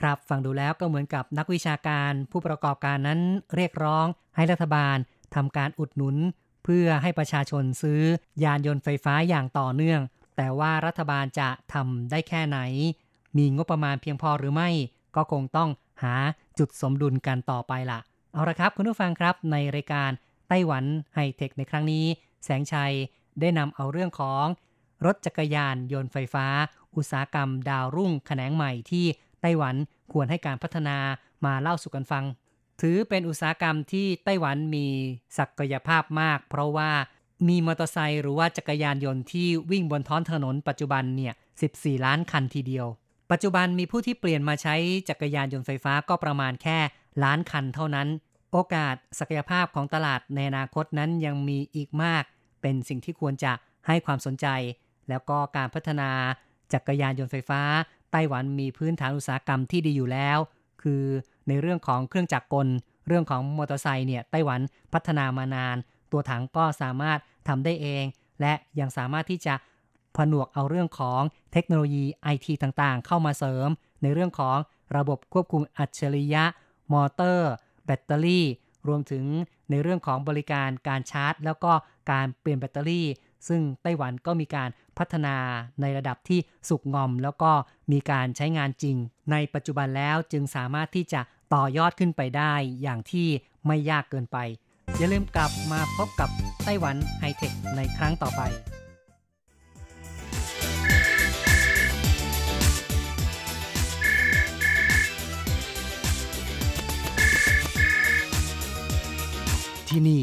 ครับฟังดูแล้วก็เหมือนกับนักวิชาการผู้ประกอบการนั้นเรียกร้องให้รัฐบาลทำการอุดหนุนเพื่อให้ประชาชนซื้อยานยนต์ไฟฟ้าอย่างต่อเนื่องแต่ว่ารัฐบาลจะทำได้แค่ไหนมีงบประมาณเพียงพอหรือไม่ก็คงต้องหาจุดสมดุลกันต่อไปล่ะเอาละครับคุณผู้ฟังครับในรายการไต้หวันไฮเทคในครั้งนี้แสงชัยได้นำเอาเรื่องของรถจักรยานยนต์ไฟฟ้าอุตสาหกรรมดาวรุ่งแขนงใหม่ที่ไต้หวันควรให้การพัฒนามาเล่าสู่กันฟังถือเป็นอุตสาหกรรมที่ไต้หวันมีศักยภาพมากเพราะว่ามีมอเตอร์ไซค์หรือว่าจักรยานยนต์ที่วิ่งบนท้องถนนปัจจุบันเนี่ย14ล้านคันทีเดียวปัจจุบันมีผู้ที่เปลี่ยนมาใช้จักรยานยนต์ไฟฟ้าก็ประมาณแค่ล้านคันเท่านั้นโอกาสศักยภาพของตลาดในอนาคตนั้นยังมีอีกมากเป็นสิ่งที่ควรจะให้ความสนใจแล้วก็การพัฒนาจักรยานยนต์ไฟฟ้าไต้หวันมีพื้นฐานอุตสาหกรรมที่ดีอยู่แล้วคือในเรื่องของเครื่องจักรกลเรื่องของมอเตอร์ไซค์เนี่ยไต้หวันพัฒนามานานตัวถังก็สามารถทำได้เองและยังสามารถที่จะผนวกเอาเรื่องของเทคโนโลยี IT ต่างๆเข้ามาเสริมในเรื่องของระบบควบคุมอัจฉริยะมอเตอร์แบตเตอรี่รวมถึงในเรื่องของบริการการชาร์จแล้วก็การเปลี่ยนแบตเตอรี่ซึ่งไต้หวันก็มีการพัฒนาในระดับที่สุกงอมแล้วก็มีการใช้งานจริงในปัจจุบันแล้วจึงสามารถที่จะต่อยอดขึ้นไปได้อย่างที่ไม่ยากเกินไปอย่าลืมกลับมาพบกับไต้หวันไฮเทคในครั้งต่อไป ที่นี่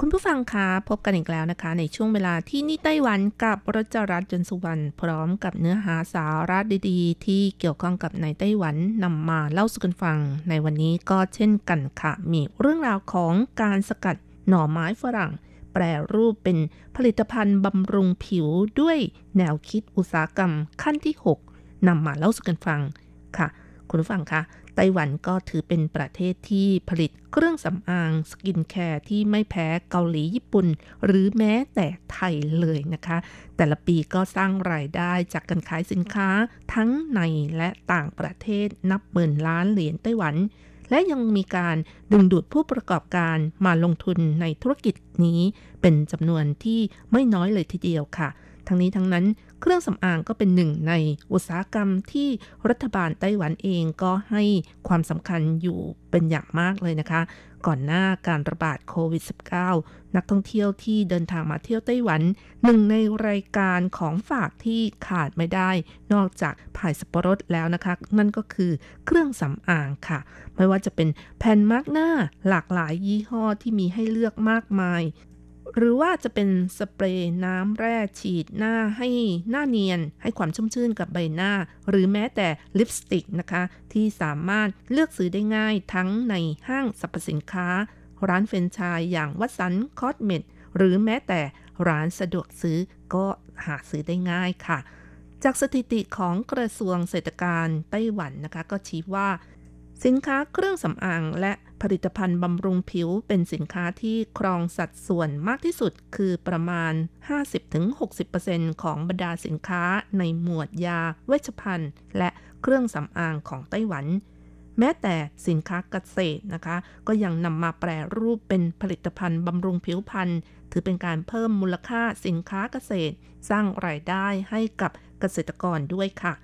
คุณผู้ฟังคะพบกันอีกแล้วนะคะในช่วงเวลาที่นี่ไต้หวันกับรจรัตน์ ยนต์สุวรรณพร้อมกับเนื้อหาสาระดีๆที่เกี่ยวข้องกับในไต้หวันนำมาเล่าสู่กันฟังในวันนี้ก็เช่นกันค่ะมีเรื่องราวของการสกัดหน่อไม้ฝรั่งแปรรูปเป็นผลิตภัณฑ์บำรุงผิวด้วยแนวคิดอุตสาหกรรมขั้นที่6นำมาเล่าสู่กันฟังค่ะคุณผู้ฟังคะไต้หวันก็ถือเป็นประเทศที่ผลิตเครื่องสำอางสกินแคร์ที่ไม่แพ้เกาหลีญี่ปุ่นหรือแม้แต่ไทยเลยนะคะแต่ละปีก็สร้างรายได้จากการขายสินค้าทั้งในและต่างประเทศนับหมื่นล้านเหรียญไต้หวันและยังมีการดึงดูดผู้ประกอบการมาลงทุนในธุรกิจนี้เป็นจำนวนที่ไม่น้อยเลยทีเดียวค่ะทั้งนี้ทั้งนั้นเครื่องสำอางก็เป็นหนึ่งในอุตสาหกรรมที่รัฐบาลไต้หวันเองก็ให้ความสำคัญอยู่เป็นอย่างมากเลยนะคะก่อนหน้าการระบาดโควิด -19 นักท่องเที่ยวที่เดินทางมาเที่ยวไต้หวันหนึ่งในรายการของฝากที่ขาดไม่ได้นอกจากผายสับปะรดแล้วนะคะนั่นก็คือเครื่องสำอางค่ะไม่ว่าจะเป็นแผ่นมาร์กหน้าหลากหลายยี่ห้อที่มีให้เลือกมากมายหรือว่าจะเป็นสเปรย์น้ำแร่ฉีดหน้าให้หน้าเนียนให้ความชุ่มชื่นกับใบหน้าหรือแม้แต่ลิปสติกนะคะที่สามารถเลือกซื้อได้ง่ายทั้งในห้างสรรพสินค้าร้านแฟรนไชส์อย่างวัตสันคอสเมตหรือแม้แต่ร้านสะดวกซื้อก็หาซื้อได้ง่ายค่ะจากสถิติของกระทรวงเศรษฐการไต้หวันนะคะก็ชี้ว่าสินค้าเครื่องสำอางและผลิตภัณฑ์บำรุงผิวเป็นสินค้าที่ครองสัดส่วนมากที่สุดคือประมาณ 50-60% ของบรรดาสินค้าในหมวดยาเวชภัณฑ์และเครื่องสำอางของไต้หวันแม้แต่สินค้าเกษตรนะคะก็ยังนำมาแปรรูปเป็นผลิตภัณฑ์บำรุงผิวพรรณถือเป็นการเพิ่มมูลค่าสินค้าเกษตรสร้างรายได้ให้กับเกษตรกรด้วยค่ะ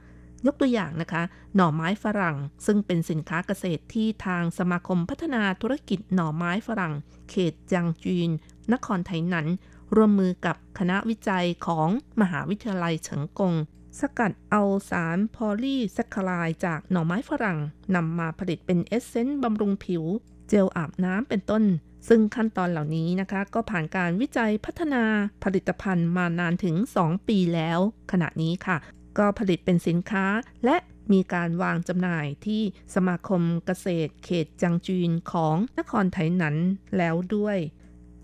ยกตัวอย่างนะคะหน่อไม้ฝรั่งซึ่งเป็นสินค้าเกษตรที่ทางสมาคมพัฒนาธุรกิจหน่อไม้ฝรั่งเขตจางจีนนครไทหนันร่วมมือกับคณะวิจัยของมหาวิทยาลัยเฉิงกงสกัดเอาสารโพลีแซคคาไรด์จากหน่อไม้ฝรั่งนำมาผลิตเป็นเอสเซนต์บำรุงผิวเจลอาบน้ำเป็นต้นซึ่งขั้นตอนเหล่านี้นะคะก็ผ่านการวิจัยพัฒนาผลิตภัณฑ์มานานถึง2ปีแล้วขณะนี้ค่ะก็ผลิตเป็นสินค้าและมีการวางจำหน่ายที่สมาคมเกษตรเขตจางจีนของนครไทหนันแล้วด้วย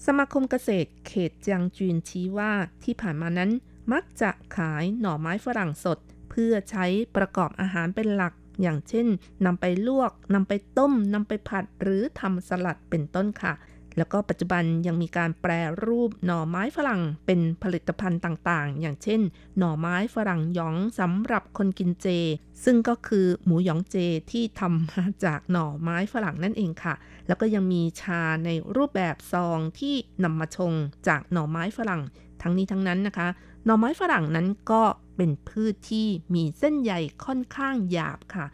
สมาคมเกษตรเขตจางจีนชี้ว่าที่ผ่านมานั้นมักจะขายหน่อไม้ฝรั่งสดเพื่อใช้ประกอบอาหารเป็นหลักอย่างเช่นนำไปลวกนำไปต้มนำไปผัดหรือทำสลัดเป็นต้นค่ะแล้วก็ปัจจุบันยังมีการแปรรูปหน่อไม้ฝรั่งเป็นผลิตภัณฑ์ต่างๆอย่างเช่นหน่อไม้ฝรั่งหยองสำหรับคนกินเจซึ่งก็คือหมูหยองเจที่ทำมาจากหน่อไม้ฝรั่งนั่นเองค่ะแล้วก็ยังมีชาในรูปแบบซองที่นำมาชงจากหน่อไม้ฝรั่งทั้งนี้ทั้งนั้นนะคะหน่อไม้ฝรั่งนั้นก็เป็นพืชที่มีเส้นใยค่อนข้างหยาบค่ะ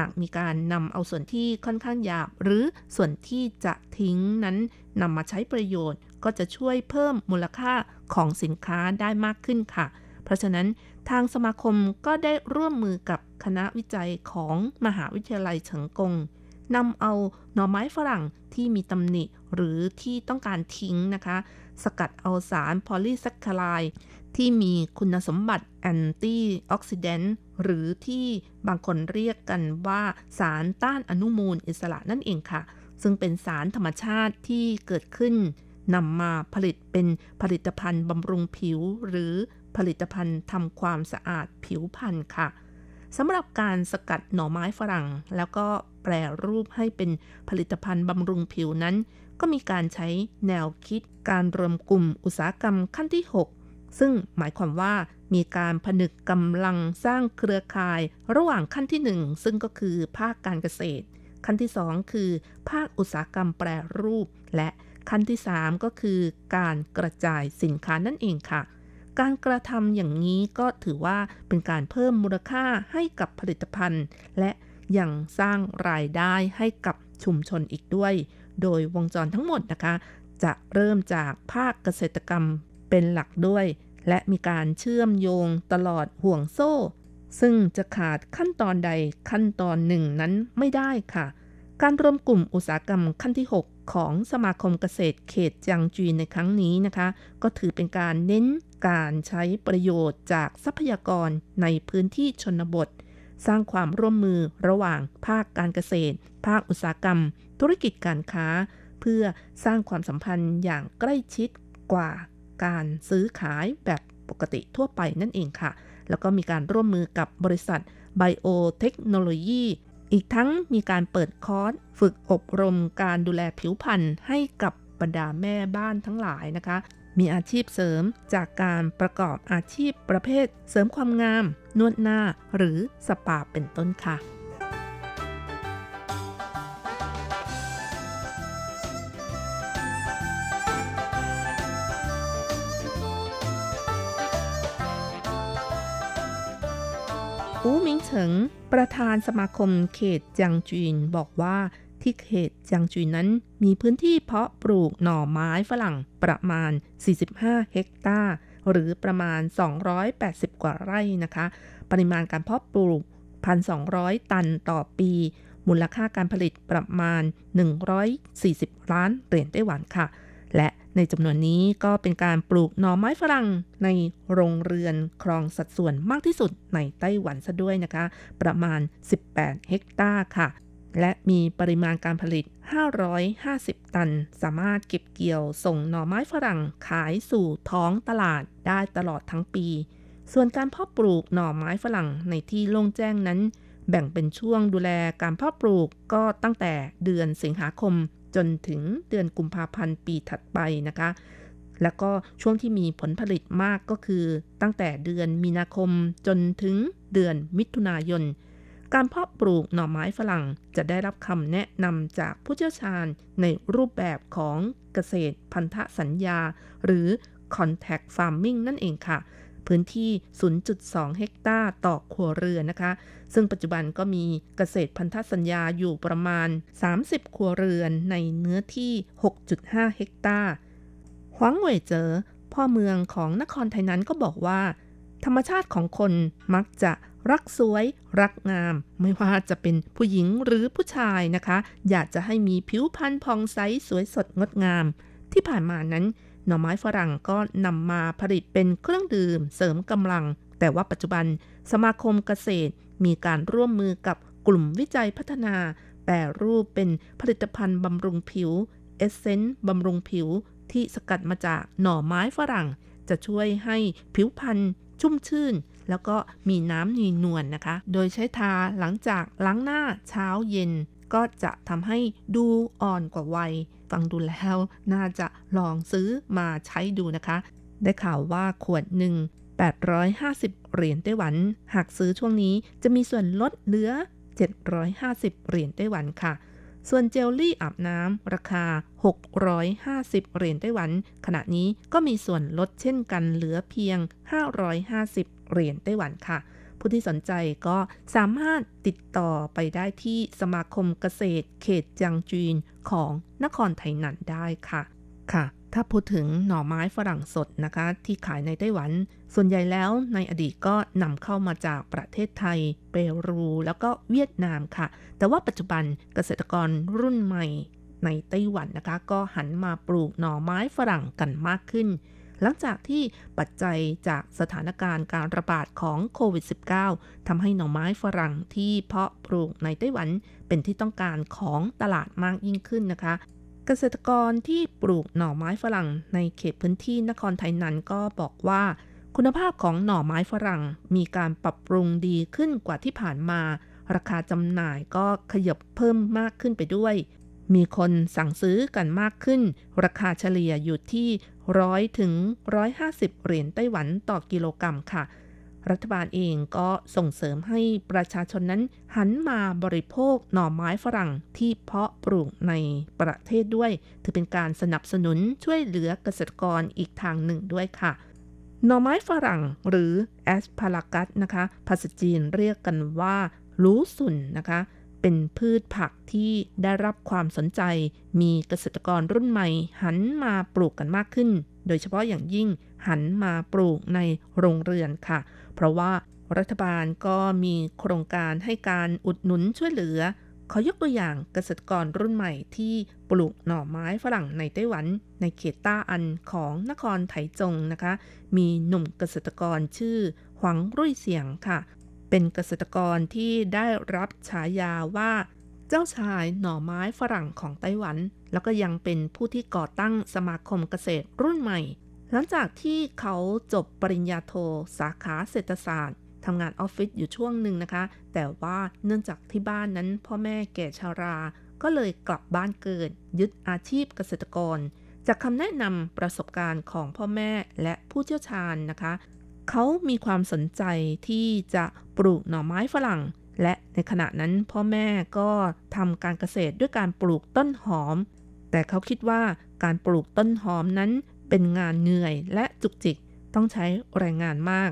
หากมีการนำเอาส่วนที่ค่อนข้างหยาบหรือส่วนที่จะทิ้งนั้นนำมาใช้ประโยชน์ก็จะช่วยเพิ่มมูลค่าของสินค้าได้มากขึ้นค่ะเพราะฉะนั้นทางสมาคมก็ได้ร่วมมือกับคณะวิจัยของมหาวิทยาลัยเฉิงกงนำเอาหน่อไม้ฝรั่งที่มีตำหนิหรือที่ต้องการทิ้งนะคะสกัดเอาสารโพลีแซคคาไรด์ที่มีคุณสมบัติแอนตี้ออกซิแดนต์หรือที่บางคนเรียกกันว่าสารต้านอนุมูลอิสระนั่นเองค่ะซึ่งเป็นสารธรรมชาติที่เกิดขึ้นนำมาผลิตเป็นผลิตภัณฑ์บำรุงผิวหรือผลิตภัณฑ์ทำความสะอาดผิวพรรณค่ะสำหรับการสกัดหน่อไม้ฝรั่งแล้วก็แปรรูปให้เป็นผลิตภัณฑ์บำรุงผิวนั้นก็มีการใช้แนวคิดการรวมกลุ่มอุตสาหกรรมขั้นที่6ซึ่งหมายความว่ามีการผนึกกำลังสร้างเครือข่ายระหว่างขั้นที่1ซึ่งก็คือภาคการเกษตรขั้นที่2คือภาคอุตสาหกรรมแปรรูปและ ขั้นที่3ก็คือการกระจายสินค้านั่นเองค่ะการกระทำอย่างนี้ก็ถือว่าเป็นการเพิ่มมูลค่าให้กับผลิตภัณฑ์และยังสร้างรายได้ให้กับชุมชนอีกด้วยโดยวงจรทั้งหมดนะคะจะเริ่มจากภาคเกษตรกรรมเป็นหลักด้วยและมีการเชื่อมโยงตลอดห่วงโซ่ซึ่งจะขาดขั้นตอนใดขั้นตอนหนึ่งนั้นไม่ได้ค่ะการรวมกลุ่มอุตสาหกรรมขั้นที่6ของสมาคมเกษตรเขตจางจีในครั้งนี้นะคะก็ถือเป็นการเน้นการใช้ประโยชน์จากทรัพยากรในพื้นที่ชนบทสร้างความร่วมมือระหว่างภาคการเกษตรภาคอุตสาหกรรมธุรกิจการค้าเพื่อสร้างความสัมพันธ์อย่างใกล้ชิดกว่าการซื้อขายแบบปกติทั่วไปนั่นเองค่ะแล้วก็มีการร่วมมือกับบริษัทไบโอเทคโนโลยีอีกทั้งมีการเปิดคอร์สฝึกอบรมการดูแลผิวพรรณให้กับบรรดาแม่บ้านทั้งหลายนะคะมีอาชีพเสริมจากการประกอบอาชีพประเภทเสริมความงามนวดหน้าหรือสปาเป็นต้นค่ะอูหมิงเฉิงประธานสมาคมเขตจางจีนบอกว่าที่เขตจางจีนนั้นมีพื้นที่เพาะปลูกหน่อไม้ฝรั่งประมาณ45เฮกตาร์หรือประมาณ280กว่าไร่นะคะปริมาณการเพาะปลูก 1,200 ตันต่อปีมูลค่าการผลิตประมาณ140ล้านเหรียญไต้หวันค่ะและในจำนวนนี้ก็เป็นการปลูกหน่อไม้ฝรั่งในโรงเรือนครองสัดส่วนมากที่สุดในไต้หวันซะด้วยนะคะประมาณ18เฮกตาร์ค่ะและมีปริมาณการผลิต550ตันสามารถเก็บเกี่ยวส่งหน่อไม้ฝรั่งขายสู่ท้องตลาดได้ตลอดทั้งปีส่วนการเพาะปลูกหน่อไม้ฝรั่งในที่โล่งแจ้งนั้นแบ่งเป็นช่วงดูแลการเพาะปลูกก็ตั้งแต่เดือนสิงหาคมจนถึงเดือนกุมภาพันธ์ปีถัดไปนะคะแล้วก็ช่วงที่มีผลผลิตมากก็คือตั้งแต่เดือนมีนาคมจนถึงเดือนมิถุนายนการเพาะปลูกหน่อไม้ฝรั่งจะได้รับคำแนะนำจากผู้เชี่ยวชาญในรูปแบบของเกษตรพันธสัญญาหรือ Contact Farming นั่นเองค่ะพื้นที่ 0.2 เฮกตาร์ต่อครัวเรือนนะคะซึ่งปัจจุบันก็มีเกษตรพันธสัญญาอยู่ประมาณ30ครัวเรือนในเนื้อที่ 6.5 เฮกตาร์หวังเหวยเจ๋อพ่อเมืองของนครไทยนั้นก็บอกว่าธรรมชาติของคนมักจะรักสวยรักงามไม่ว่าจะเป็นผู้หญิงหรือผู้ชายนะคะอยากจะให้มีผิวพรรณผ่องใสสวยสดงดงามที่ผ่านมานั้นหน่อไม้ฝรั่งก็นำมาผลิตเป็นเครื่องดื่มเสริมกำลังแต่ว่าปัจจุบันสมาคมเกษตรมีการร่วมมือกับกลุ่มวิจัยพัฒนาแปรรูปเป็นผลิตภัณฑ์บำรุงผิวเอสเซนซ์บำรุงผิวที่สกัดมาจากหน่อไม้ฝรั่งจะช่วยให้ผิวพรรณชุ่มชื่นแล้วก็มีน้ำนีนวลนะคะโดยใช้ทาหลังจากล้างหน้าเช้าเย็นก็จะทำให้ดูอ่อนกว่าวัยฟังดูแล้วน่าจะลองซื้อมาใช้ดูนะคะได้ข่าวว่าขวดหนึ่ง850เหรียญไต้หวันหากซื้อช่วงนี้จะมีส่วนลดเหลือ750เหรียญไต้หวันค่ะส่วนเจลลี่อาบน้ำราคา650เหรียญไต้หวันขณะนี้ก็มีส่วนลดเช่นกันเหลือเพียง550เหรียญไต้หวันค่ะผู้ที่สนใจก็สามารถติดต่อไปได้ที่สมาคมเกษตรเขตจางจีนของนครไทหนันได้ค่ะค่ะถ้าพูดถึงหน่อไม้ฝรั่งสดนะคะที่ขายในไต้หวันส่วนใหญ่แล้วในอดีตก็นำเข้ามาจากประเทศไทยเปรูแล้วก็เวียดนามค่ะแต่ว่าปัจจุบันเกษตรกรรุ่นใหม่ในไต้หวันนะคะก็หันมาปลูกหน่อไม้ฝรั่งกันมากขึ้นหลังจากที่ปัจจัยจากสถานการณ์การระบาดของโควิด -19 ทำให้หน่อไม้ฝรั่งที่เพาะปลูกในไต้หวันเป็นที่ต้องการของตลาดมากยิ่งขึ้นนะคะเกษตรกรที่ปลูกหน่อไม้ฝรั่งในเขตพื้นที่นครไทยนั้นก็บอกว่าคุณภาพของหน่อไม้ฝรั่งมีการปรับปรุงดีขึ้นกว่าที่ผ่านมาราคาจำหน่ายก็ขยับเพิ่มมากขึ้นไปด้วยมีคนสั่งซื้อกันมากขึ้นราคาเฉลี่ยอยู่ที่100ถึง150เหรียญไต้หวันต่อกิโลกรัมค่ะ รัฐบาลเองก็ส่งเสริมให้ประชาชนนั้นหันมาบริโภคหน่อไม้ฝรั่งที่เพาะปลูกในประเทศด้วยถือเป็นการสนับสนุนช่วยเหลือเกษตรกรอีกทางหนึ่งด้วยค่ะหน่อไม้ฝรั่งหรือแอสพารากัสนะคะภาษาจีนเรียกกันว่าลูสุนนะคะเป็นพืชผักที่ได้รับความสนใจมีเกษตรกรรุ่นใหม่หันมาปลูกกันมากขึ้นโดยเฉพาะอย่างยิ่งหันมาปลูกในโรงเรือนค่ะเพราะว่ารัฐบาลก็มีโครงการให้การอุดหนุนช่วยเหลือขอยกตัวอย่างเกษตรกรรุ่นใหม่ที่ปลูกหน่อไม้ฝรั่งในไต้หวันในเขตต้าอันของนครไถจงนะคะมีหนุ่มเกษตรกรชื่อหวังรุ่ยเสียงค่ะเป็นเกษตรกรที่ได้รับฉายาว่าเจ้าชายหน่อไม้ฝรั่งของไต้หวันแล้วก็ยังเป็นผู้ที่ก่อตั้งสมาคมเกษตรรุ่นใหม่หลังจากที่เขาจบปริญญาโทสาขาเศรษฐศาสตร์ทำงานออฟฟิศอยู่ช่วงหนึ่งนะคะแต่ว่าเนื่องจากที่บ้านนั้นพ่อแม่แก่ชราก็เลยกลับบ้านเกิดยึดอาชีพเกษตรกรจากคำแนะนำประสบการณ์ของพ่อแม่และผู้เชี่ยวชาญนะคะเขามีความสนใจที่จะปลูกหน่อไม้ฝรั่งและในขณะนั้นพ่อแม่ก็ทำการเกษตรด้วยการปลูกต้นหอมแต่เขาคิดว่าการปลูกต้นหอมนั้นเป็นงานเหนื่อยและจุกจิกต้องใช้แรงงานมาก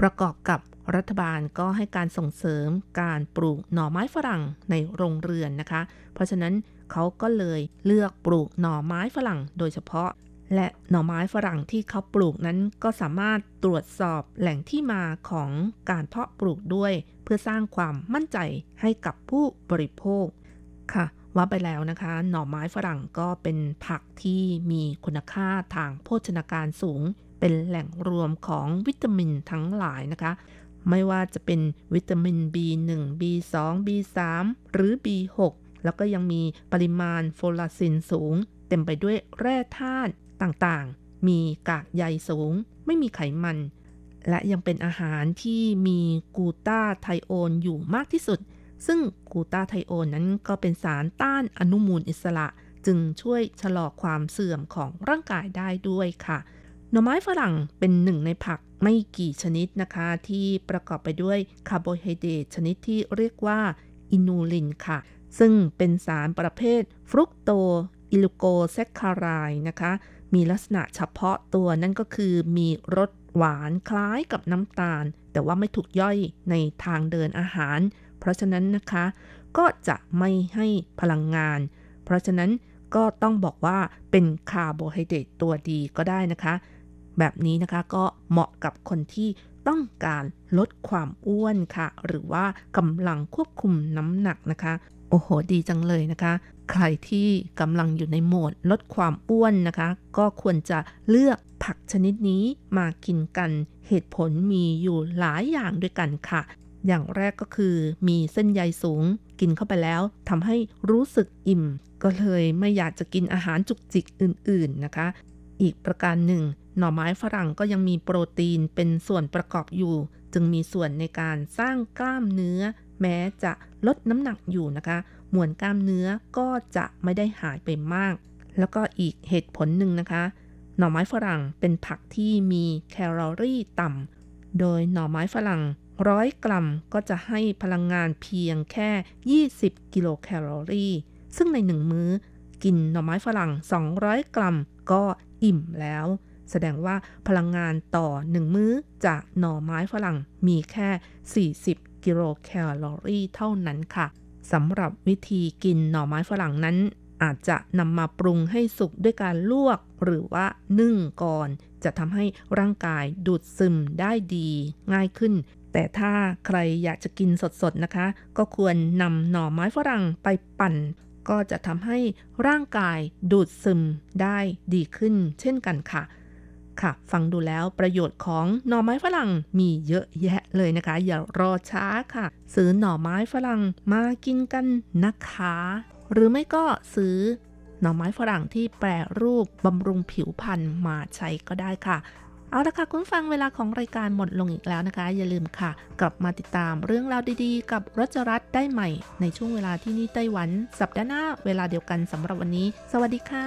ประกอบกับรัฐบาลก็ให้การส่งเสริมการปลูกหน่อไม้ฝรั่งในโรงเรือนนะคะเพราะฉะนั้นเขาก็เลยเลือกปลูกหน่อไม้ฝรั่งโดยเฉพาะและหน่อไม้ฝรั่งที่เขาปลูกนั้นก็สามารถตรวจสอบแหล่งที่มาของการเพาะปลูกด้วยเพื่อสร้างความมั่นใจให้กับผู้บริโภคค่ะว่าไปแล้วนะคะหน่อไม้ฝรั่งก็เป็นผักที่มีคุณค่าทางโภชนาการสูงเป็นแหล่งรวมของวิตามินทั้งหลายนะคะไม่ว่าจะเป็นวิตามิน B1 B2 B3 หรือ B6 แล้วก็ยังมีปริมาณโฟลาซินสูงเต็มไปด้วยแร่ธาตุต่างๆมีกากใยสูงไม่มีไขมันและยังเป็นอาหารที่มีกูตาไทโอนอยู่มากที่สุดซึ่งกูตาไทโอนนั้นก็เป็นสารต้านอนุมูลอิสระจึงช่วยชะลอความเสื่อมของร่างกายได้ด้วยค่ะหน่อไม้ฝรั่งเป็นหนึ่งในผักไม่กี่ชนิดนะคะที่ประกอบไปด้วยคาร์โบไฮเดรตชนิดที่เรียกว่าอินูลินค่ะซึ่งเป็นสารประเภทฟรุกโตอิลูโกแซคคารายนะคะมีลักษณะเฉพาะตัวนั่นก็คือมีรสหวานคล้ายกับน้ำตาลแต่ว่าไม่ถูกย่อยในทางเดินอาหารเพราะฉะนั้นนะคะก็จะไม่ให้พลังงานเพราะฉะนั้นก็ต้องบอกว่าเป็นคาร์โบไฮเดรตตัวดีก็ได้นะคะแบบนี้นะคะก็เหมาะกับคนที่ต้องการลดความอ้วนค่ะหรือว่ากำลังควบคุมน้ำหนักนะคะโอ้โหดีจังเลยนะคะใครที่กำลังอยู่ในโหมดลดความอ้วนนะคะก็ควรจะเลือกผักชนิดนี้มากินกันเหตุผลมีอยู่หลายอย่างด้วยกันค่ะอย่างแรกก็คือมีเส้นใยสูงกินเข้าไปแล้วทำให้รู้สึกอิ่มก็เลยไม่อยากจะกินอาหารจุกจิกอื่นๆนะคะอีกประการหนึ่งหน่อไม้ฝรั่งก็ยังมีโปรตีนเป็นส่วนประกอบอยู่จึงมีส่วนในการสร้างกล้ามเนื้อแม้จะลดน้ำหนักอยู่นะคะมวลกล้ามเนื้อก็จะไม่ได้หายไปมากแล้วก็อีกเหตุผลหนึ่งนะคะหน่อไม้ฝรั่งเป็นผักที่มีแคลอรี่ต่ำโดยหน่อไม้ฝรั่ง100 กรัมก็จะให้พลังงานเพียงแค่20 กิโลแคลอรี่ซึ่งใน1มื้อกินหน่อไม้ฝรั่ง200 กรัมก็อิ่มแล้วแสดงว่าพลังงานต่อ1มื้อจากหน่อไม้ฝรั่งมีแค่40 กิโลแคลอรี่เท่านั้นค่ะสำหรับวิธีกินหน่อไม้ฝรั่งนั้นอาจจะนำมาปรุงให้สุกด้วยการลวกหรือว่านึ่งก่อนจะทำให้ร่างกายดูดซึมได้ดีง่ายขึ้นแต่ถ้าใครอยากจะกินสดๆนะคะก็ควรนำหน่อไม้ฝรั่งไปปั่นก็จะทำให้ร่างกายดูดซึมได้ดีขึ้นเช่นกันค่ะค่ะฟังดูแล้วประโยชน์ของหน่อไม้ฝรั่งมีเยอะแยะเลยนะคะอย่ารอช้าค่ะซื้อหน่อไม้ฝรั่งมากินกันนะคะหรือไม่ก็ซื้อหน่อไม้ฝรั่งที่แปรรูปบำรุงผิวพรรณมาใช้ก็ได้ค่ะเอาละค่ะคุณฟังเวลาของรายการหมดลงอีกแล้วนะคะอย่าลืมค่ะกลับมาติดตามเรื่องราวดีๆกับรัชรัตน์ได้ใหม่ในช่วงเวลาที่นี่ไต้หวันสัปดาห์หน้าเวลาเดียวกันสำหรับวันนี้สวัสดีค่ะ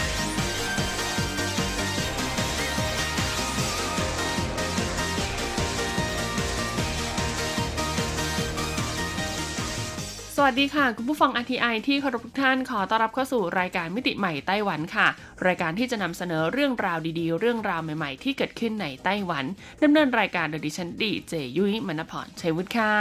สวัสดีค่ะคุณผู้ฟัง RTI ที่เคารพทุกท่านขอต้อนรับเข้าสู่รายการมิติใหม่ไต้หวันค่ะรายการที่จะนำเสนอเรื่องราวดีๆเรื่องราวใหม่ๆที่เกิดขึ้นในไต้หวันดำเนินรายการโดยดิฉันดีเจยุ้ยมณพรชัยวุฒิค่ะ